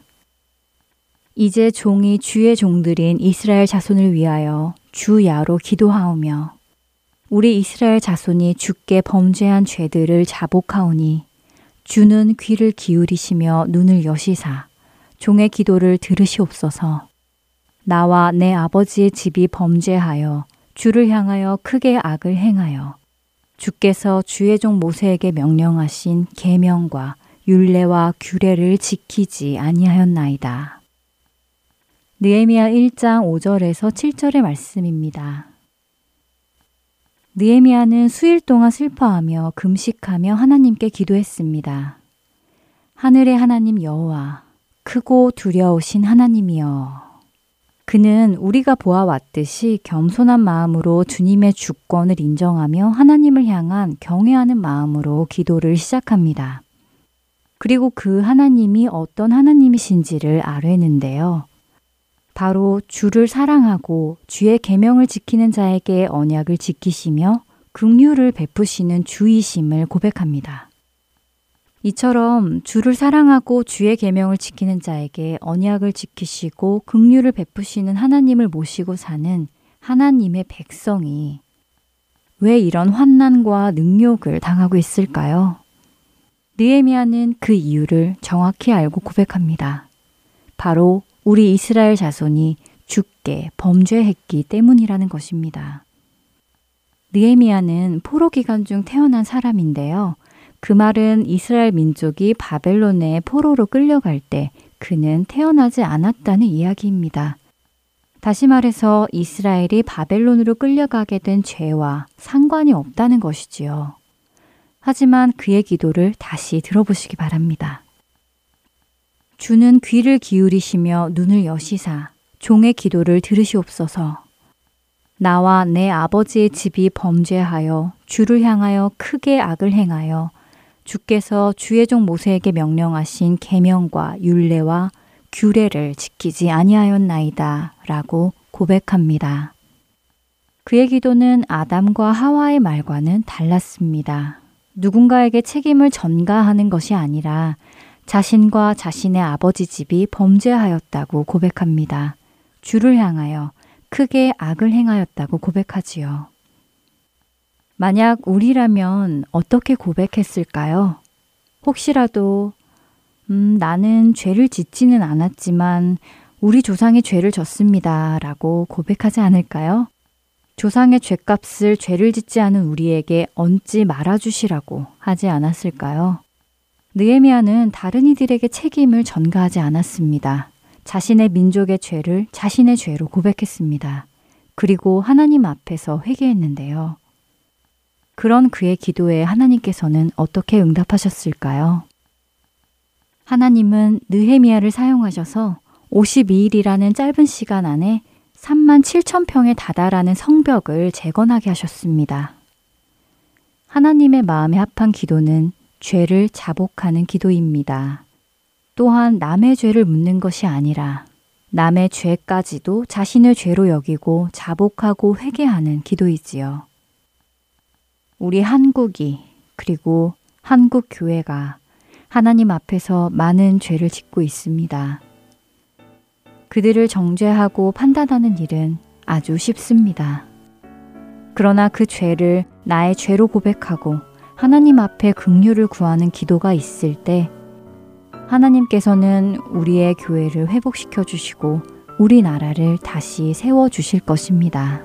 이제 종이 주의 종들인 이스라엘 자손을 위하여 주야로 기도하오며 우리 이스라엘 자손이 주께 범죄한 죄들을 자복하오니 주는 귀를 기울이시며 눈을 여시사 종의 기도를 들으시옵소서. 나와 내 아버지의 집이 범죄하여 주를 향하여 크게 악을 행하여 주께서 주의 종 모세에게 명령하신 계명과 율례와 규례를 지키지 아니하였나이다. 느헤미야 1장 5절에서 7절의 말씀입니다. 느헤미야는 수일 동안 슬퍼하며 금식하며 하나님께 기도했습니다. 하늘의 하나님 여호와 크고 두려우신 하나님이여. 그는 우리가 보아왔듯이 겸손한 마음으로 주님의 주권을 인정하며 하나님을 향한 경외하는 마음으로 기도를 시작합니다. 그리고 그 하나님이 어떤 하나님이신지를 아뢰는데요. 바로 주를 사랑하고 주의 계명을 지키는 자에게 언약을 지키시며 긍휼을 베푸시는 주이심을 고백합니다. 이처럼 주를 사랑하고 주의 계명을 지키는 자에게 언약을 지키시고 긍휼을 베푸시는 하나님을 모시고 사는 하나님의 백성이 왜 이런 환난과 능욕을 당하고 있을까요? 느헤미야는 그 이유를 정확히 알고 고백합니다. 바로 우리 이스라엘 자손이 주께 범죄했기 때문이라는 것입니다. 느헤미야는 포로 기간 중 태어난 사람인데요. 그 말은 이스라엘 민족이 바벨론에 포로로 끌려갈 때 그는 태어나지 않았다는 이야기입니다. 다시 말해서 이스라엘이 바벨론으로 끌려가게 된 죄와 상관이 없다는 것이지요. 하지만 그의 기도를 다시 들어보시기 바랍니다. 주는 귀를 기울이시며 눈을 여시사 종의 기도를 들으시옵소서. 나와 내 아버지의 집이 범죄하여 주를 향하여 크게 악을 행하여 주께서 주의 종 모세에게 명령하신 계명과 율례와 규례를 지키지 아니하였나이다 라고 고백합니다. 그의 기도는 아담과 하와의 말과는 달랐습니다. 누군가에게 책임을 전가하는 것이 아니라 자신과 자신의 아버지 집이 범죄하였다고 고백합니다. 주를 향하여 크게 악을 행하였다고 고백하지요. 만약 우리라면 어떻게 고백했을까요? 혹시라도 나는 죄를 짓지는 않았지만 우리 조상이 죄를 졌습니다 라고 고백하지 않을까요? 조상의 죄값을 죄를 짓지 않은 우리에게 얹지 말아주시라고 하지 않았을까요? 느헤미야는 다른 이들에게 책임을 전가하지 않았습니다. 자신의 민족의 죄를 자신의 죄로 고백했습니다. 그리고 하나님 앞에서 회개했는데요. 그런 그의 기도에 하나님께서는 어떻게 응답하셨을까요? 하나님은 느헤미야를 사용하셔서 52일이라는 짧은 시간 안에 37,000평에 다다라는 성벽을 재건하게 하셨습니다. 하나님의 마음에 합한 기도는 죄를 자복하는 기도입니다. 또한 남의 죄를 묻는 것이 아니라 남의 죄까지도 자신의 죄로 여기고 자복하고 회개하는 기도이지요. 우리 한국이 그리고 한국 교회가 하나님 앞에서 많은 죄를 짓고 있습니다. 그들을 정죄하고 판단하는 일은 아주 쉽습니다. 그러나 그 죄를 나의 죄로 고백하고 하나님 앞에 긍휼을 구하는 기도가 있을 때 하나님께서는 우리의 교회를 회복시켜 주시고 우리나라를 다시 세워 주실 것입니다.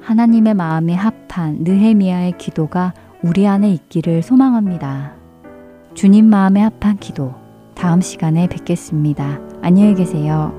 하나님의 마음에 합한 느헤미야의 기도가 우리 안에 있기를 소망합니다. 주님 마음에 합한 기도, 다음 시간에 뵙겠습니다. 안녕히 계세요.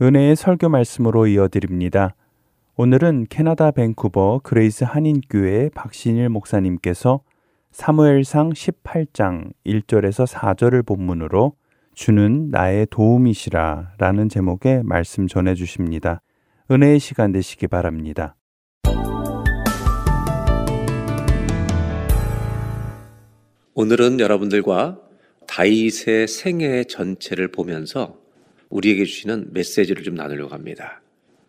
은혜의 설교 말씀으로 이어드립니다. 오늘은 캐나다 밴쿠버 그레이스 한인교회 박신일 목사님께서 사무엘상 18장 1절에서 4절을 본문으로 주는 나의 도움이시라 라는 제목의 말씀 전해주십니다. 은혜의 시간 되시기 바랍니다. 오늘은 여러분들과 다윗의 생애 전체를 보면서 우리에게 주시는 메시지를 좀 나누려고 합니다.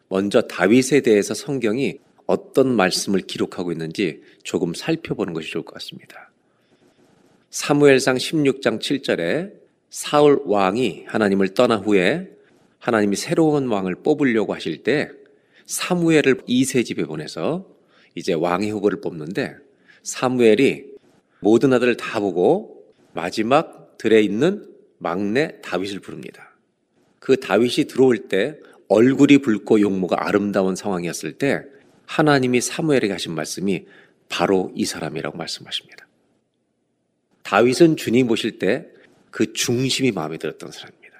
먼저 다윗에 대해서 성경이 어떤 말씀을 기록하고 있는지 조금 살펴보는 것이 좋을 것 같습니다. 사무엘상 16장 7절에 사울 왕이 하나님을 떠난 후에 하나님이 새로운 왕을 뽑으려고 하실 때 사무엘을 이새 집에 보내서 이제 왕의 후보를 뽑는데 사무엘이 모든 아들을 다 보고 마지막 들에 있는 막내 다윗을 부릅니다. 그 다윗이 들어올 때 얼굴이 붉고 용모가 아름다운 상황이었을 때 하나님이 사무엘에게 하신 말씀이 바로 이 사람이라고 말씀하십니다. 다윗은 주님 보실 때 그 중심이 마음에 들었던 사람입니다.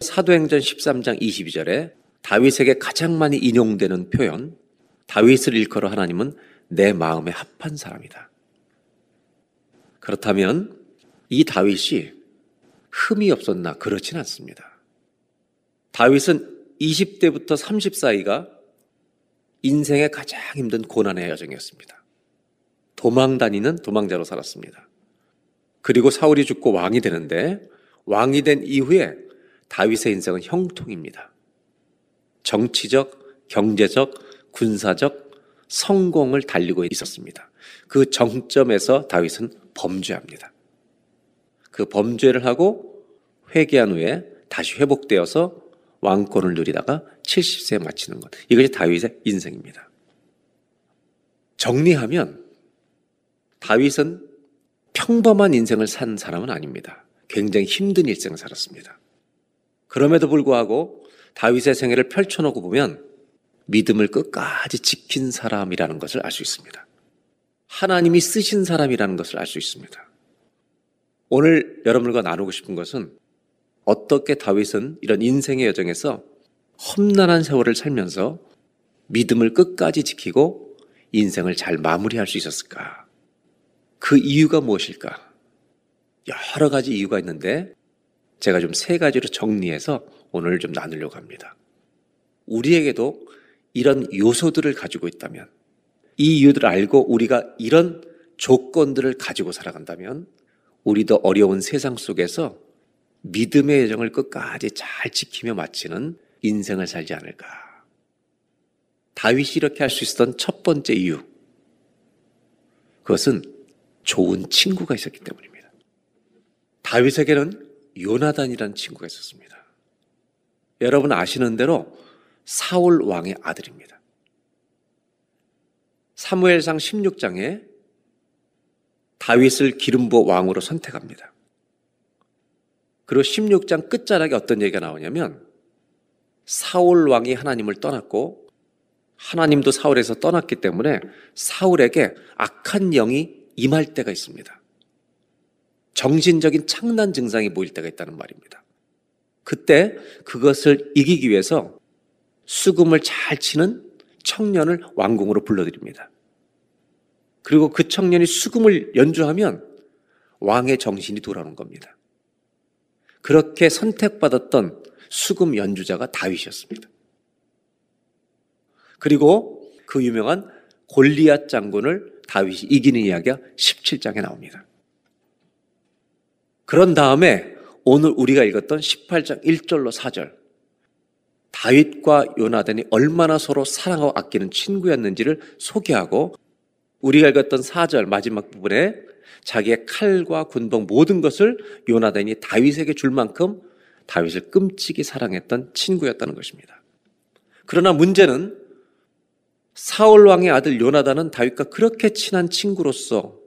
사도행전 13장 22절에 다윗에게 가장 많이 인용되는 표현, 다윗을 일컬어 하나님은 내 마음에 합한 사람이다. 그렇다면 이 다윗이 흠이 없었나? 그렇진 않습니다. 다윗은 20대부터 30 사이가 인생의 가장 힘든 고난의 여정이었습니다. 도망다니는 도망자로 살았습니다. 그리고 사울이 죽고 왕이 되는데 왕이 된 이후에 다윗의 인생은 형통입니다. 정치적, 경제적, 군사적 성공을 달리고 있었습니다. 그 정점에서 다윗은 범죄합니다. 그 범죄를 하고 회개한 후에 다시 회복되어서 왕권을 누리다가 70세에 마치는 것. 이것이 다윗의 인생입니다. 정리하면 다윗은 평범한 인생을 산 사람은 아닙니다. 굉장히 힘든 일생을 살았습니다. 그럼에도 불구하고 다윗의 생애를 펼쳐놓고 보면 믿음을 끝까지 지킨 사람이라는 것을 알 수 있습니다. 하나님이 쓰신 사람이라는 것을 알 수 있습니다. 오늘 여러분과 나누고 싶은 것은 어떻게 다윗은 이런 인생의 여정에서 험난한 세월을 살면서 믿음을 끝까지 지키고 인생을 잘 마무리할 수 있었을까? 그 이유가 무엇일까? 여러 가지 이유가 있는데 제가 좀 세 가지로 정리해서 오늘 좀 나누려고 합니다. 우리에게도 이런 요소들을 가지고 있다면, 이 이유들을 알고 우리가 이런 조건들을 가지고 살아간다면 우리도 어려운 세상 속에서 믿음의 여정을 끝까지 잘 지키며 마치는 인생을 살지 않을까. 다윗이 이렇게 할 수 있었던 첫 번째 이유, 그것은 좋은 친구가 있었기 때문입니다. 다윗에게는 요나단이라는 친구가 있었습니다. 여러분 아시는 대로 사울 왕의 아들입니다. 사무엘상 16장에 다윗을 기름 부어 왕으로 선택합니다. 그리고 16장 끝자락에 어떤 얘기가 나오냐면 사울 왕이 하나님을 떠났고 하나님도 사울에서 떠났기 때문에 사울에게 악한 영이 임할 때가 있습니다. 정신적인 창난 증상이 보일 때가 있다는 말입니다. 그때 그것을 이기기 위해서 수금을 잘 치는 청년을 왕궁으로 불러들입니다. 그리고 그 청년이 수금을 연주하면 왕의 정신이 돌아오는 겁니다. 그렇게 선택받았던 수금 연주자가 다윗이었습니다. 그리고 그 유명한 골리앗 장군을 다윗이 이기는 이야기가 17장에 나옵니다. 그런 다음에 오늘 우리가 읽었던 18장 1절로 4절, 다윗과 요나단이 얼마나 서로 사랑하고 아끼는 친구였는지를 소개하고, 우리가 읽었던 4절 마지막 부분에 자기의 칼과 군복 모든 것을 요나단이 다윗에게 줄 만큼 다윗을 끔찍이 사랑했던 친구였다는 것입니다. 그러나 문제는 사울 왕의 아들 요나단은 다윗과 그렇게 친한 친구로서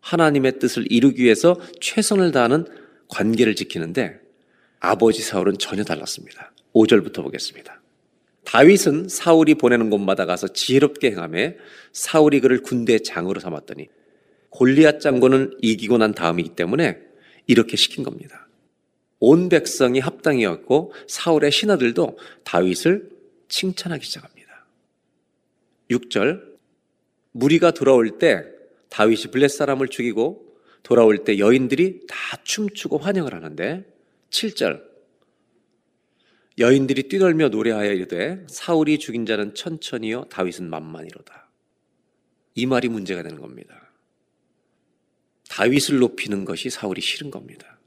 하나님의 뜻을 이루기 위해서 최선을 다하는 관계를 지키는데 아버지 사울은 전혀 달랐습니다. 5절부터 보겠습니다. 다윗은 사울이 보내는 곳마다 가서 지혜롭게 행하며 사울이 그를 군대의 장으로 삼았더니, 골리앗 장군은 이기고 난 다음이기 때문에 이렇게 시킨 겁니다. 온 백성이 합당이었고 사울의 신하들도 다윗을 칭찬하기 시작합니다. 6절, 무리가 돌아올 때 다윗이 블레셋 사람을 죽이고 돌아올 때 여인들이 다 춤추고 환영을 하는데, 7절, 여인들이 뛰놀며 노래하여 이르되 사울이 죽인 자는 천천히요 다윗은 만만이로다. 이 말이 문제가 되는 겁니다. 다윗을 높이는 것이 사울이 싫은 겁니다.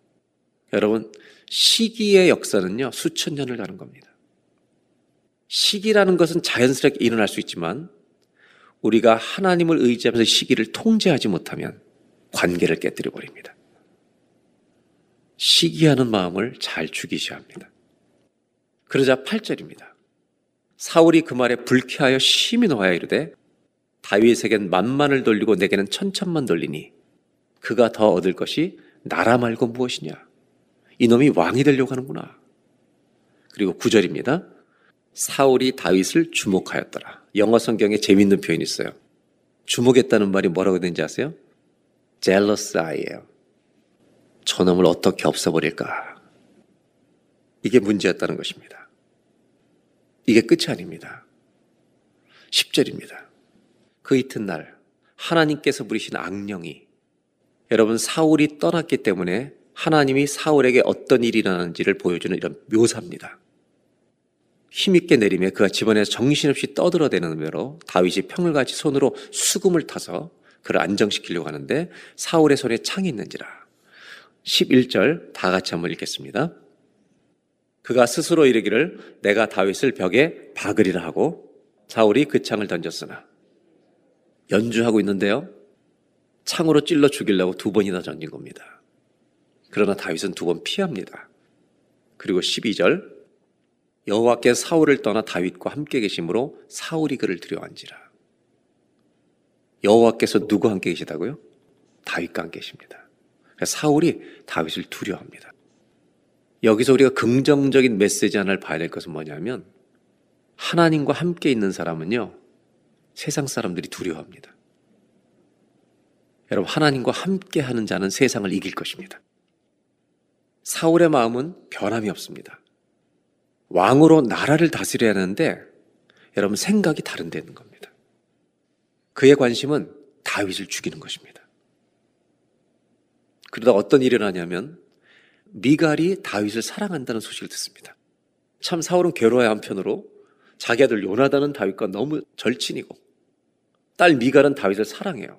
여러분, 시기의 역사는요 수천 년을 가는 겁니다. 시기라는 것은 자연스럽게 일어날 수 있지만 우리가 하나님을 의지하면서 시기를 통제하지 못하면 관계를 깨뜨려 버립니다. 시기하는 마음을 잘 죽이셔야 합니다. 그러자 8절입니다. 사울이 그 말에 불쾌하여 심히 노하여 이르되 다윗에겐 만만을 돌리고 내게는 천천만 돌리니 그가 더 얻을 것이 나라 말고 무엇이냐. 이놈이 왕이 되려고 하는구나. 그리고 9절입니다. 사울이 다윗을 주목하였더라. 영어 성경에 재미있는 표현이 있어요. 주목했다는 말이 뭐라고 되는지 아세요? jealous eye예요. 저놈을 어떻게 없애버릴까. 이게 문제였다는 것입니다. 이게 끝이 아닙니다. 10절입니다. 그 이튿날 하나님께서 부리신 악령이, 여러분 사울이 떠났기 때문에 하나님이 사울에게 어떤 일이 일어나는지를 보여주는 이런 묘사입니다. 힘있게 내리며 그가 집안에서 정신없이 떠들어대는 의미로 다윗이 평을같이 손으로 수금을 타서 그를 안정시키려고 하는데 사울의 손에 창이 있는지라. 11절 다 같이 한번 읽겠습니다. 그가 스스로 이르기를 내가 다윗을 벽에 박으리라 하고 사울이 그 창을 던졌으나, 연주하고 있는데요 창으로 찔러 죽이려고 두 번이나 던진 겁니다. 그러나 다윗은 두 번 피합니다. 그리고 12절, 여호와께서 사울을 떠나 다윗과 함께 계심으로 사울이 그를 두려워한지라. 여호와께서 누구 함께 계시다고요? 다윗과 함께 계십니다. 사울이 다윗을 두려워합니다. 여기서 우리가 긍정적인 메시지 하나를 봐야 될 것은 뭐냐면, 하나님과 함께 있는 사람은요 세상 사람들이 두려워합니다. 여러분, 하나님과 함께 하는 자는 세상을 이길 것입니다. 사울의 마음은 변함이 없습니다. 왕으로 나라를 다스려야 하는데 여러분 생각이 다른 데 있는 겁니다. 그의 관심은 다윗을 죽이는 것입니다. 그러다 어떤 일이 일어나냐면 미갈이 다윗을 사랑한다는 소식을 듣습니다. 참 사울은 괴로워야 한편으로 자기 아들 요나단은 다윗과 너무 절친이고 딸 미갈은 다윗을 사랑해요.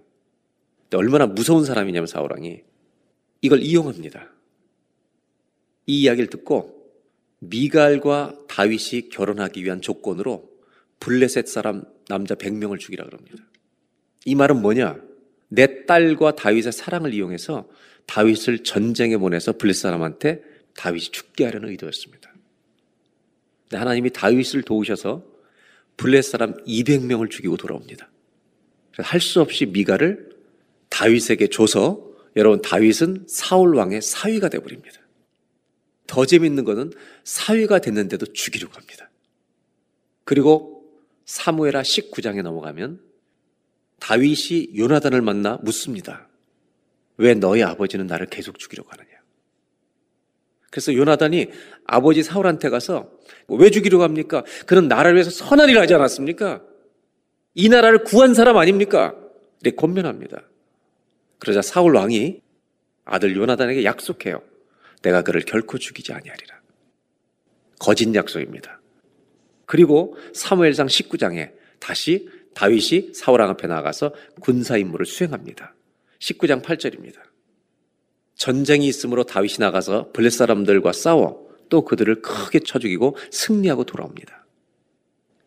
근데 얼마나 무서운 사람이냐면 사울왕이 이걸 이용합니다. 이 이야기를 듣고 미갈과 다윗이 결혼하기 위한 조건으로 블레셋 사람 남자 100명을 죽이라 그럽니다. 이 말은 뭐냐? 내 딸과 다윗의 사랑을 이용해서 다윗을 전쟁에 보내서 블레셋 사람한테 다윗이 죽게 하려는 의도였습니다. 근데 하나님이 다윗을 도우셔서 블레셋 사람 200명을 죽이고 돌아옵니다. 할 수 없이 미갈을 다윗에게 줘서 여러분 다윗은 사울 왕의 사위가 되어버립니다. 더 재밌는 것은 사위가 됐는데도 죽이려고 합니다. 그리고 사무엘하 19장에 넘어가면 다윗이 요나단을 만나 묻습니다. 왜 너의 아버지는 나를 계속 죽이려고 하느냐? 그래서 요나단이 아버지 사울한테 가서 왜 죽이려고 합니까? 그는 나라를 위해서 선한 일을 하지 않았습니까? 이 나라를 구한 사람 아닙니까? 이렇게 권면합니다. 그러자 사울 왕이 아들 요나단에게 약속해요. 내가 그를 결코 죽이지 아니하리라. 거짓 약속입니다. 그리고 사무엘상 19장에 다시 다윗이 사울 왕 앞에 나가서 군사 임무를 수행합니다. 19장 8절입니다. 전쟁이 있으므로 다윗이 나가서 블레셋 사람들과 싸워 또 그들을 크게 쳐 죽이고 승리하고 돌아옵니다.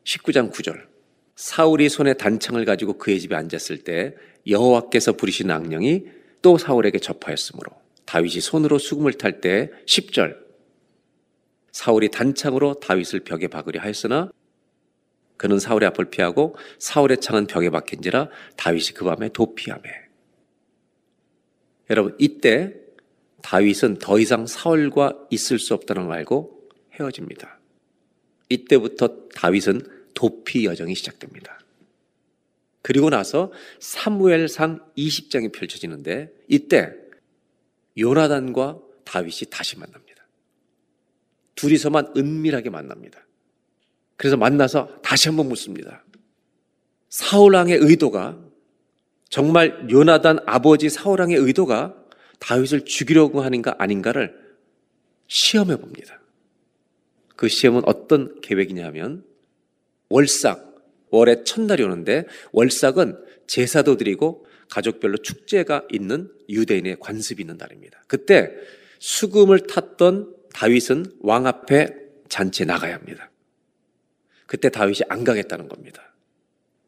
19장 9절. 사울이 손에 단창을 가지고 그의 집에 앉았을 때 여호와께서 부리신 악령이 또 사울에게 접하였으므로 다윗이 손으로 수금을 탈 때 10절. 사울이 단창으로 다윗을 벽에 박으려 하였으나 그는 사울의 앞을 피하고 사울의 창은 벽에 박힌지라 다윗이 그 밤에 도피하매. 여러분 이때 다윗은 더 이상 사울과 있을 수 없다는 걸 알고 헤어집니다. 이때부터 다윗은 도피 여정이 시작됩니다. 그리고 나서 사무엘상 20장이 펼쳐지는데 이때 요나단과 다윗이 다시 만납니다. 둘이서만 은밀하게 만납니다. 그래서 만나서 다시 한번 묻습니다. 사울왕의 의도가 정말 요나단 아버지 사울왕의 의도가 다윗을 죽이려고 하는가 아닌가를 시험해 봅니다. 그 시험은 어떤 계획이냐 하면 월삭, 월의 첫날이 오는데 월삭은 제사도 드리고 가족별로 축제가 있는 유대인의 관습이 있는 날입니다. 그때 수금을 탔던 다윗은 왕 앞에 잔치에 나가야 합니다. 그때 다윗이 안 가겠다는 겁니다.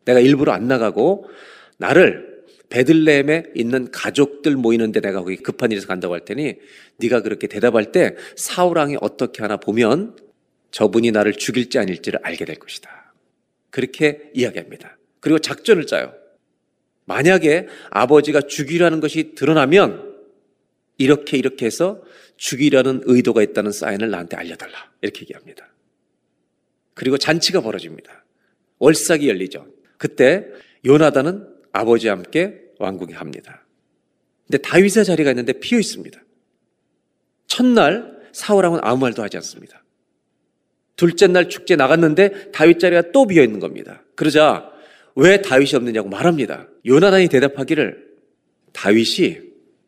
내가 일부러 안 나가고 나를 베들레헴에 있는 가족들 모이는데 내가 거기 급한 일에서 간다고 할 테니 네가 그렇게 대답할 때 사울왕이 어떻게 하나 보면 저분이 나를 죽일지 아닐지를 알게 될 것이다. 그렇게 이야기합니다. 그리고 작전을 짜요. 만약에 아버지가 죽이려는 것이 드러나면 이렇게 해서 죽이려는 의도가 있다는 사인을 나한테 알려달라. 이렇게 얘기합니다. 그리고 잔치가 벌어집니다. 월삭이 열리죠. 그때 요나단은 아버지와 함께 왕궁에 합니다. 근데 다윗의 자리가 있는데 비어 있습니다. 첫날 사울왕은 아무 말도 하지 않습니다. 둘째 날 축제에 나갔는데 다윗 자리가 또 비어있는 겁니다. 그러자 왜 다윗이 없느냐고 말합니다. 요나단이 대답하기를 다윗이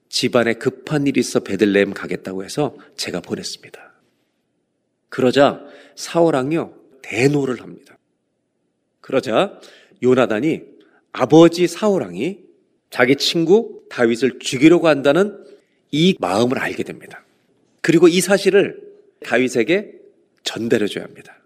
집안에 급한 일이 있어 베들레헴 가겠다고 해서 제가 보냈습니다. 그러자 사울왕이요 대노를 합니다. 그러자 요나단이 아버지 사울왕이 자기 친구 다윗을 죽이려고 한다는 이 마음을 알게 됩니다. 그리고 이 사실을 다윗에게 전달해줘야 합니다.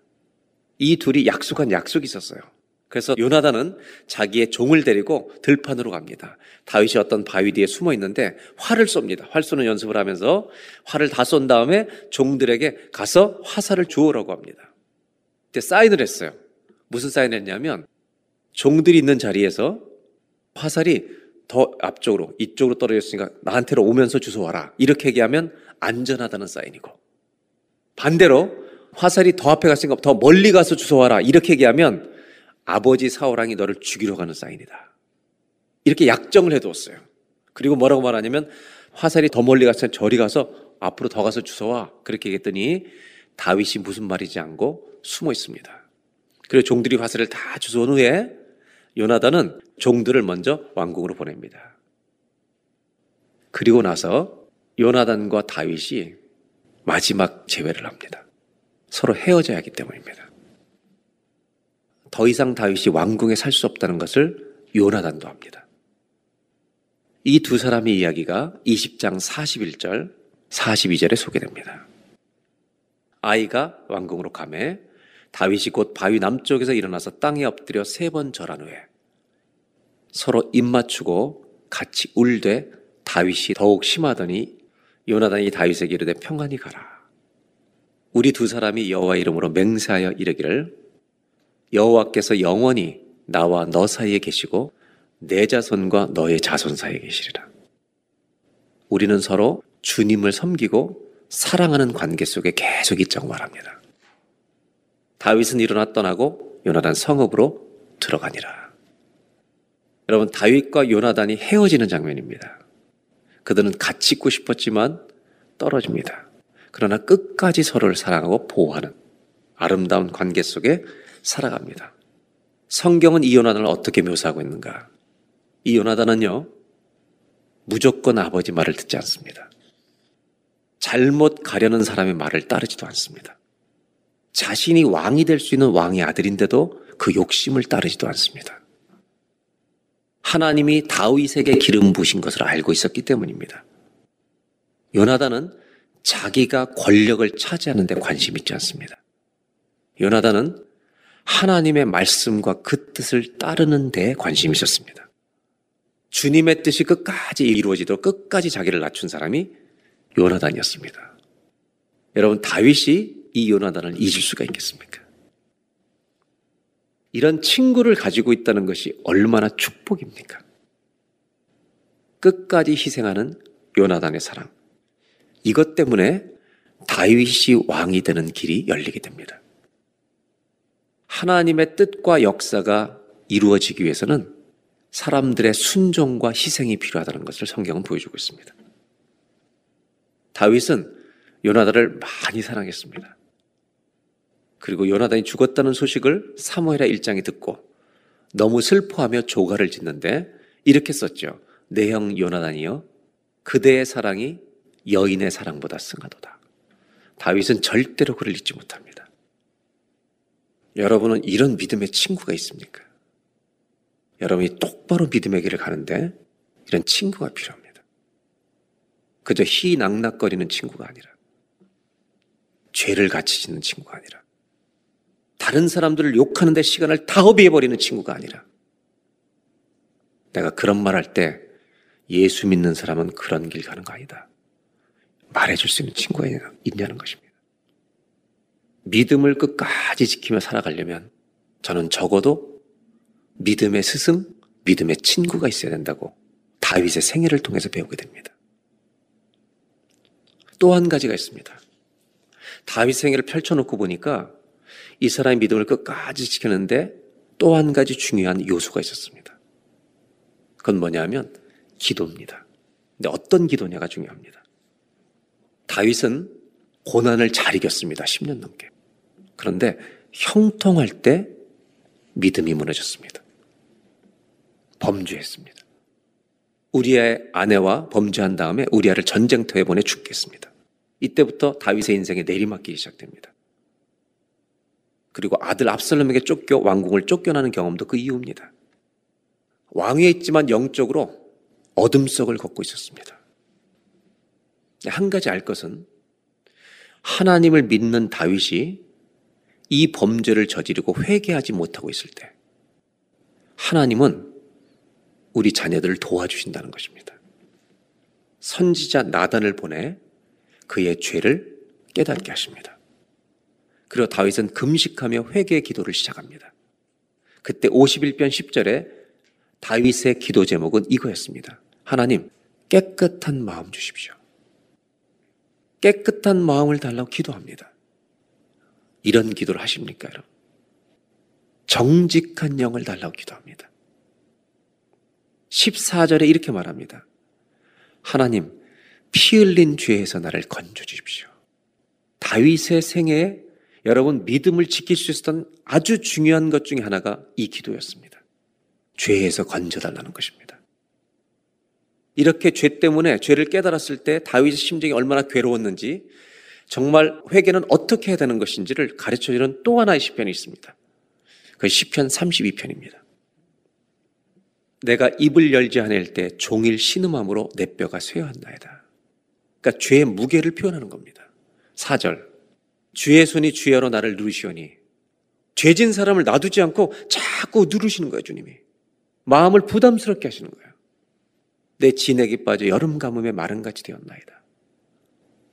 이 둘이 약속한 약속이 있었어요. 그래서 요나단은 자기의 종을 데리고 들판으로 갑니다. 다윗이 어떤 바위 뒤에 숨어 있는데 활을 쏩니다. 활 쏘는 연습을 하면서 활을 다 쏜 다음에 종들에게 가서 화살을 주우라고 합니다. 그때 사인을 했어요. 무슨 사인을 했냐면 종들이 있는 자리에서 화살이 더 앞쪽으로 이쪽으로 떨어졌으니까 나한테로 오면서 주워와라. 이렇게 얘기하면 안전하다는 사인이고 반대로 화살이 더 앞에 갔으니까 더 멀리 가서 주워와라. 이렇게 얘기하면 아버지 사울왕이 너를 죽이러 가는 사인이다. 이렇게 약정을 해두었어요. 그리고 뭐라고 말하냐면 화살이 더 멀리 갔으면 저리 가서 앞으로 더 가서 주워와. 그렇게 얘기했더니 다윗이 무슨 말이지 않고 숨어 있습니다. 그리고 종들이 화살을 다 주워온 후에 요나단은 종들을 먼저 왕궁으로 보냅니다. 그리고 나서 요나단과 다윗이 마지막 재회를 합니다. 서로 헤어져야 하기 때문입니다. 더 이상 다윗이 왕궁에 살 수 없다는 것을 요나단도 합니다. 이 두 사람의 이야기가 20장 41절, 42절에 소개됩니다. 아이가 왕궁으로 가매 다윗이 곧 바위 남쪽에서 일어나서 땅에 엎드려 세 번 절한 후에 서로 입 맞추고 같이 울되 다윗이 더욱 심하더니 요나단이 다윗에게 이르되 평안히 가라. 우리 두 사람이 여호와 이름으로 맹세하여 이르기를 여호와께서 영원히 나와 너 사이에 계시고 내 자손과 너의 자손 사이에 계시리라. 우리는 서로 주님을 섬기고 사랑하는 관계 속에 계속 있자고 말합니다. 다윗은 일어나 떠나고 요나단 성읍으로 들어가니라. 여러분, 다윗과 요나단이 헤어지는 장면입니다. 그들은 같이 있고 싶었지만 떨어집니다. 그러나 끝까지 서로를 사랑하고 보호하는 아름다운 관계 속에 살아갑니다. 성경은 이 요나단을 어떻게 묘사하고 있는가? 이 요나단은요, 무조건 아버지 말을 듣지 않습니다. 잘못 가려는 사람의 말을 따르지도 않습니다. 자신이 왕이 될 수 있는 왕의 아들인데도 그 욕심을 따르지도 않습니다. 하나님이 다윗에게 기름 부으신 것을 알고 있었기 때문입니다. 요나단은 자기가 권력을 차지하는 데 관심이 있지 않습니다. 요나단은 하나님의 말씀과 그 뜻을 따르는 데 관심이 있었습니다. 주님의 뜻이 끝까지 이루어지도록 끝까지 자기를 낮춘 사람이 요나단이었습니다. 여러분, 다윗이 이 요나단을 잊을 수가 있겠습니까? 이런 친구를 가지고 있다는 것이 얼마나 축복입니까? 끝까지 희생하는 요나단의 사랑, 이것 때문에 다윗이 왕이 되는 길이 열리게 됩니다. 하나님의 뜻과 역사가 이루어지기 위해서는 사람들의 순종과 희생이 필요하다는 것을 성경은 보여주고 있습니다. 다윗은 요나단을 많이 사랑했습니다. 그리고 요나단이 죽었다는 소식을 사무엘하 1장에 듣고 너무 슬퍼하며 조가를 짓는데 이렇게 썼죠. 내 형 요나단이여, 그대의 사랑이 여인의 사랑보다 승하도다. 다윗은 절대로 그를 잊지 못합니다. 여러분은 이런 믿음의 친구가 있습니까? 여러분이 똑바로 믿음의 길을 가는데 이런 친구가 필요합니다. 그저 희낙낙거리는 친구가 아니라, 죄를 같이 짓는 친구가 아니라, 다른 사람들을 욕하는 데 시간을 다 허비해버리는 친구가 아니라. 내가 그런 말 할 때 예수 믿는 사람은 그런 길 가는 거 아니다 말해줄 수 있는 친구가 있냐는 것입니다. 믿음을 끝까지 지키며 살아가려면 저는 적어도 믿음의 스승, 믿음의 친구가 있어야 된다고 다윗의 생애를 통해서 배우게 됩니다. 또 한 가지가 있습니다. 다윗 생애를 펼쳐놓고 보니까 이 사람의 믿음을 끝까지 지키는데 또 한 가지 중요한 요소가 있었습니다. 그건 뭐냐면 기도입니다. 근데 어떤 기도냐가 중요합니다. 다윗은 고난을 잘 이겼습니다. 10년 넘게. 그런데 형통할 때 믿음이 무너졌습니다. 범죄했습니다. 우리아의 아내와 범죄한 다음에 우리아를 전쟁터에 보내 죽게 했습니다. 이때부터 다윗의 인생에 내리막길이 시작됩니다. 그리고 아들 압살롬에게 쫓겨 왕궁을 쫓겨나는 경험도 그 이후입니다. 왕위에 있지만 영적으로 어둠 속을 걷고 있었습니다. 한 가지 알 것은 하나님을 믿는 다윗이 이 범죄를 저지르고 회개하지 못하고 있을 때 하나님은 우리 자녀들을 도와주신다는 것입니다. 선지자 나단을 보내 그의 죄를 깨닫게 하십니다. 그리고 다윗은 금식하며 회개 기도를 시작합니다. 그때 51편 10절에 다윗의 기도 제목은 이거였습니다. 하나님, 깨끗한 마음 주십시오. 깨끗한 마음을 달라고 기도합니다. 이런 기도를 하십니까, 여러분? 정직한 영을 달라고 기도합니다. 14절에 이렇게 말합니다. 하나님, 피 흘린 죄에서 나를 건져 주십시오. 다윗의 생애에 여러분 믿음을 지킬 수 있었던 아주 중요한 것 중에 하나가 이 기도였습니다. 죄에서 건져달라는 것입니다. 이렇게 죄 때문에 죄를 깨달았을 때 다윗의 심정이 얼마나 괴로웠는지 정말 회개는 어떻게 해야 되는 것인지를 가르쳐주는 또 하나의 시편이 있습니다. 그 시편 32편입니다. 내가 입을 열지 않을 때 종일 신음함으로 내 뼈가 쇠어한나이다. 그러니까 죄의 무게를 표현하는 겁니다. 4절, 주의 손이 주야로 나를 누르시오니. 죄진 사람을 놔두지 않고 자꾸 누르시는 거예요. 주님이 마음을 부담스럽게 하시는 거예요. 내 진액이 빠져 여름 가뭄에 마름같이 되었나이다.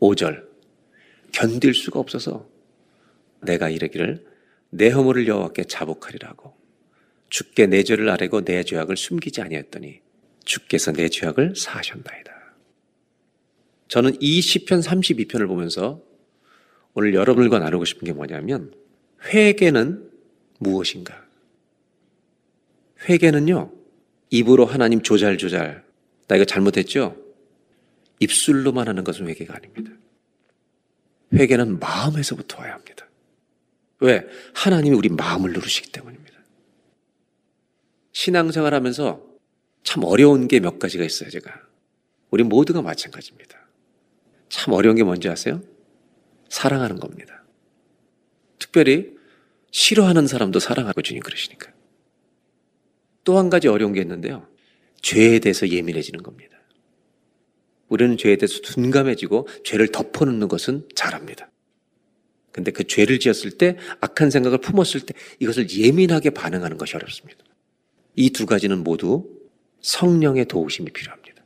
5절, 견딜 수가 없어서 내가 이르기를 내 허물을 여호와께 자복하리라 하고 주께 내 죄를 아뢰고 내 죄악을 숨기지 아니하였더니 주께서 내 죄악을 사하셨나이다. 저는 이 시편 32편을 보면서 오늘 여러분들과 나누고 싶은 게 뭐냐면, 회개는 무엇인가? 회개는요, 입으로 하나님 조잘조잘 나 이거 잘못했죠? 입술로만 하는 것은 회개가 아닙니다. 회개는 마음에서부터 와야 합니다. 왜? 하나님이 우리 마음을 누르시기 때문입니다. 신앙생활 하면서 참 어려운 게 몇 가지가 있어요. 제가 우리 모두가 마찬가지입니다. 참 어려운 게 뭔지 아세요? 사랑하는 겁니다. 특별히 싫어하는 사람도 사랑하고 주님 그러시니까. 또 한 가지 어려운 게 있는데요, 죄에 대해서 예민해지는 겁니다. 우리는 죄에 대해서 둔감해지고 죄를 덮어놓는 것은 잘합니다. 근데 그 죄를 지었을 때, 악한 생각을 품었을 때 이것을 예민하게 반응하는 것이 어렵습니다. 이 두 가지는 모두 성령의 도우심이 필요합니다.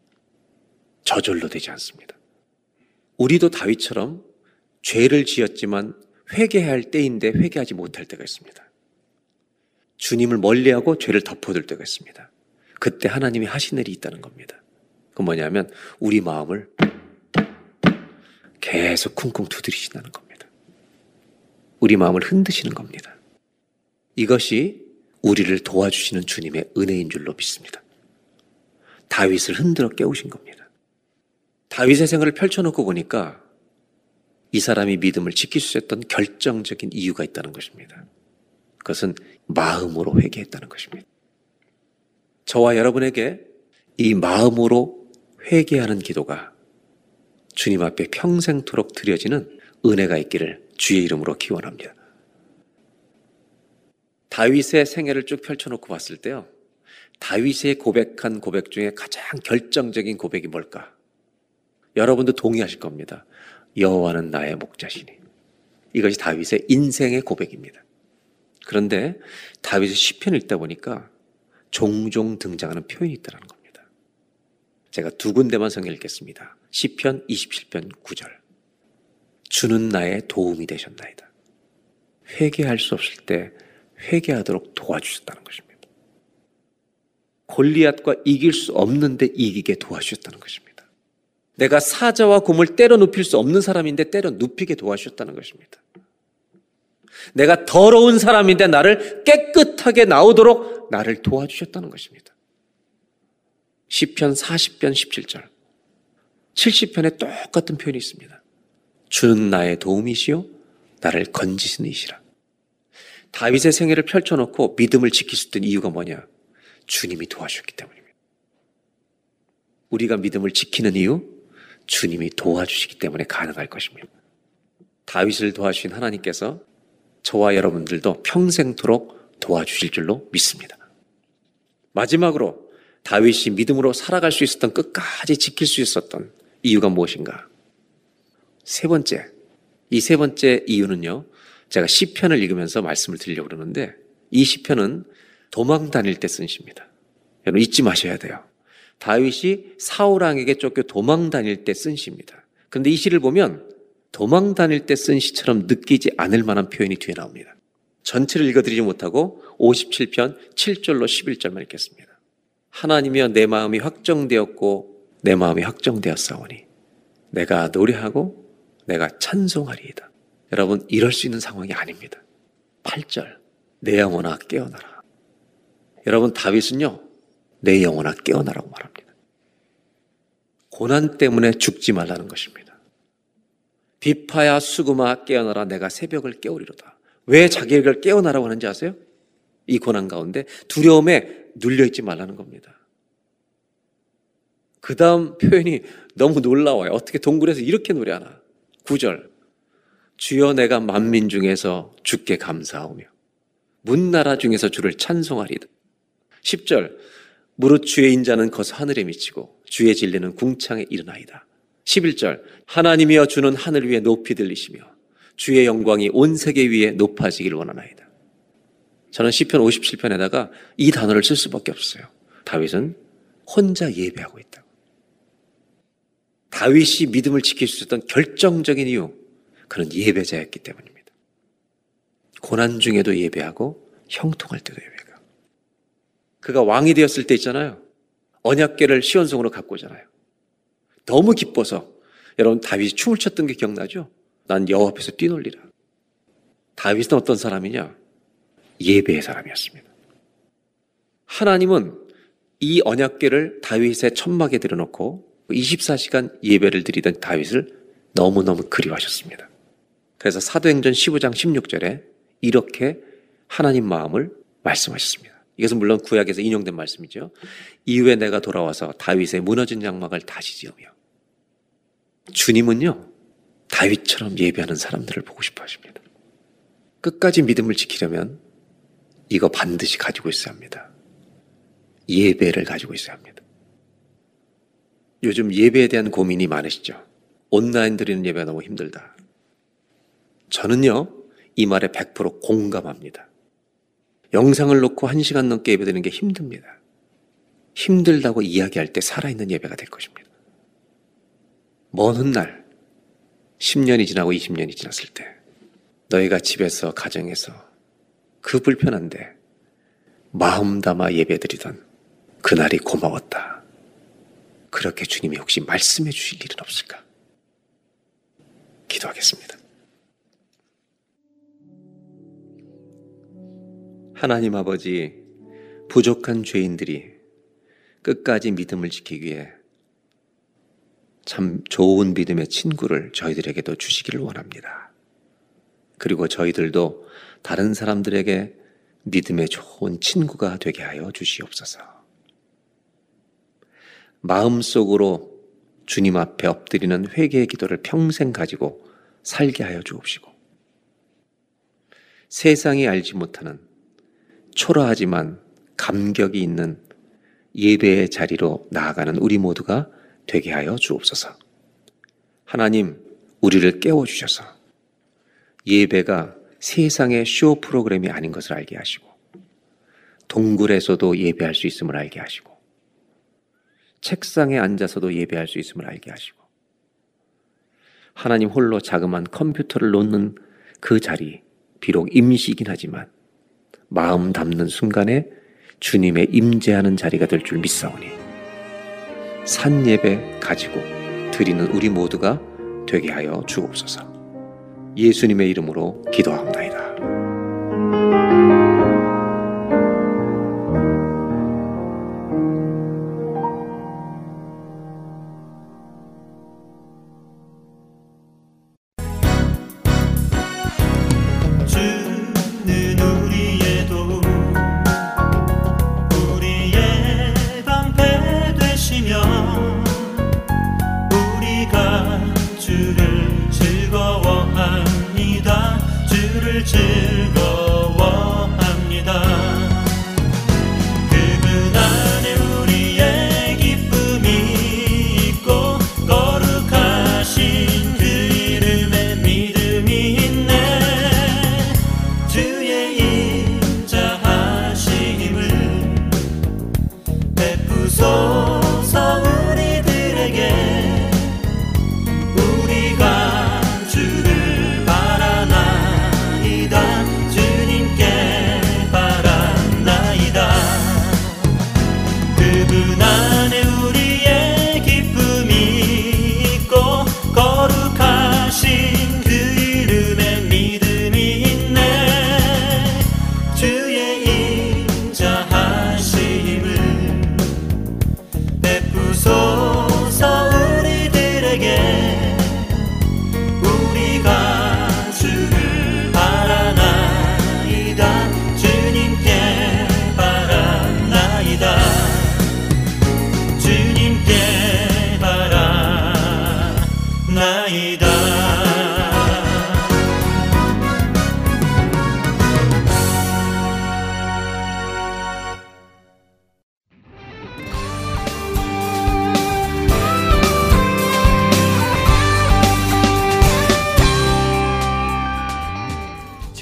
저절로 되지 않습니다. 우리도 다윗처럼 죄를 지었지만 회개해야 할 때인데 회개하지 못할 때가 있습니다. 주님을 멀리하고 죄를 덮어둘 때가 있습니다. 그때 하나님이 하신 일이 있다는 겁니다. 그 뭐냐면 우리 마음을 계속 쿵쿵 두드리신다는 겁니다. 우리 마음을 흔드시는 겁니다. 이것이 우리를 도와주시는 주님의 은혜인 줄로 믿습니다. 다윗을 흔들어 깨우신 겁니다. 다윗의 생활을 펼쳐놓고 보니까 이 사람이 믿음을 지킬 수 있었던 결정적인 이유가 있다는 것입니다. 그것은 마음으로 회개했다는 것입니다. 저와 여러분에게 이 마음으로 회개하는 기도가 주님 앞에 평생토록 드려지는 은혜가 있기를 주의 이름으로 기원합니다. 다윗의 생애를 쭉 펼쳐놓고 봤을 때요, 다윗의 고백한 고백 중에 가장 결정적인 고백이 뭘까? 여러분도 동의하실 겁니다. 여호와는 나의 목자시니. 이것이 다윗의 인생의 고백입니다. 그런데 다윗의 시편을 읽다 보니까 종종 등장하는 표현이 있다는 겁니다. 제가 두 군데만 성경 읽겠습니다. 시편 27편 9절, 주는 나의 도움이 되셨나이다. 회개할 수 없을 때 회개하도록 도와주셨다는 것입니다. 골리앗과 이길 수 없는데 이기게 도와주셨다는 것입니다. 내가 사자와 곰을 때려 눕힐 수 없는 사람인데 때려 눕히게 도와주셨다는 것입니다. 내가 더러운 사람인데 나를 깨끗하게 나오도록 나를 도와주셨다는 것입니다. 시편 40편 17절, 70편에 똑같은 표현이 있습니다. 주는 나의 도움이시요 나를 건지시는 이시라. 다윗의 생애를 펼쳐놓고 믿음을 지킬 수 있던 이유가 뭐냐? 주님이 도와주셨기 때문입니다. 우리가 믿음을 지키는 이유, 주님이 도와주시기 때문에 가능할 것입니다. 다윗을 도와주신 하나님께서 저와 여러분들도 평생토록 도와주실 줄로 믿습니다. 마지막으로 다윗이 믿음으로 살아갈 수 있었던, 끝까지 지킬 수 있었던 이유가 무엇인가? 이 세 번째 이유는요, 제가 시편을 읽으면서 말씀을 드리려고 그러는데, 이 시편은 도망 다닐 때 쓴 시입니다. 여러분 잊지 마셔야 돼요. 다윗이 사울왕에게 쫓겨 도망 다닐 때 쓴 시입니다. 그런데 이 시를 보면 도망 다닐 때 쓴 시처럼 느끼지 않을 만한 표현이 뒤에 나옵니다. 전체를 읽어드리지 못하고 57편 7절로 11절만 읽겠습니다. 하나님이여 내 마음이 확정되었고 내 마음이 확정되었사오니 내가 노래하고 내가 찬송하리이다. 여러분 이럴 수 있는 상황이 아닙니다. 8절, 내 영혼아 깨어나라. 여러분 다윗은요, 내 영혼아 깨어나라고 말합니다. 고난 때문에 죽지 말라는 것입니다. 비파야 수구마 깨어나라 내가 새벽을 깨우리로다. 왜 자기를 깨어나라고 하는지 아세요? 이 고난 가운데 두려움에 눌려있지 말라는 겁니다. 그 다음 표현이 너무 놀라워요. 어떻게 동굴에서 이렇게 노래하나. 9절, 주여 내가 만민 중에서 주께 감사하오며 문나라 중에서 주를 찬송하리다. 10절, 무릇 주의 인자는 거기서 하늘에 미치고 주의 진리는 궁창에 이르나이다. 11절, 하나님이여 주는 하늘 위에 높이 들리시며 주의 영광이 온 세계 위에 높아지길 원하나이다. 저는 시편 57편에다가 이 단어를 쓸 수밖에 없어요. 다윗은 혼자 예배하고 있다고. 다윗이 믿음을 지킬 수 있었던 결정적인 이유, 그는 예배자였기 때문입니다. 고난 중에도 예배하고 형통할 때도 예배가. 그가 왕이 되었을 때 있잖아요. 언약궤를 시온성으로 갖고 오잖아요. 너무 기뻐서, 여러분 다윗이 춤을 췄던 게 기억나죠? 난 여호와 앞에서 뛰놀리라. 다윗은 어떤 사람이냐? 예배의 사람이었습니다. 하나님은 이 언약궤를 다윗의 천막에 들여놓고 24시간 예배를 드리던 다윗을 너무너무 그리워하셨습니다. 그래서 사도행전 15장 16절에 이렇게 하나님 마음을 말씀하셨습니다. 이것은 물론 구약에서 인용된 말씀이죠. 이후에 내가 돌아와서 다윗의 무너진 장막을 다시 지으며. 주님은요, 다윗처럼 예배하는 사람들을 보고 싶어 하십니다. 끝까지 믿음을 지키려면 이거 반드시 가지고 있어야 합니다. 예배를 가지고 있어야 합니다. 요즘 예배에 대한 고민이 많으시죠? 온라인 드리는 예배가 너무 힘들다. 저는요, 이 말에 100% 공감합니다. 영상을 놓고 1시간 넘게 예배드리는 게 힘듭니다. 힘들다고 이야기할 때 살아있는 예배가 될 것입니다. 먼 훗날 10년이 지나고 20년이 지났을 때 너희가 집에서 가정에서 그 불편한데 마음 담아 예배드리던 그날이 고마웠다. 그렇게 주님이 혹시 말씀해 주실 일은 없을까? 기도하겠습니다. 하나님 아버지, 부족한 죄인들이 끝까지 믿음을 지키기 위해 참 좋은 믿음의 친구를 저희들에게도 주시기를 원합니다. 그리고 저희들도 다른 사람들에게 믿음의 좋은 친구가 되게 하여 주시옵소서. 마음속으로 주님 앞에 엎드리는 회개의 기도를 평생 가지고 살게 하여 주옵시고, 세상이 알지 못하는 초라하지만 감격이 있는 예배의 자리로 나아가는 우리 모두가 되게 하여 주옵소서. 하나님, 우리를 깨워주셔서 예배가 세상의 쇼 프로그램이 아닌 것을 알게 하시고, 동굴에서도 예배할 수 있음을 알게 하시고, 책상에 앉아서도 예배할 수 있음을 알게 하시고, 하나님 홀로 자그마한 컴퓨터를 놓는 그 자리, 비록 임시이긴 하지만 마음 담는 순간에 주님의 임재하는 자리가 될 줄 믿사오니 산 예배 가지고 드리는 우리 모두가 되게 하여 주옵소서. 예수님의 이름으로 기도하옵나이다.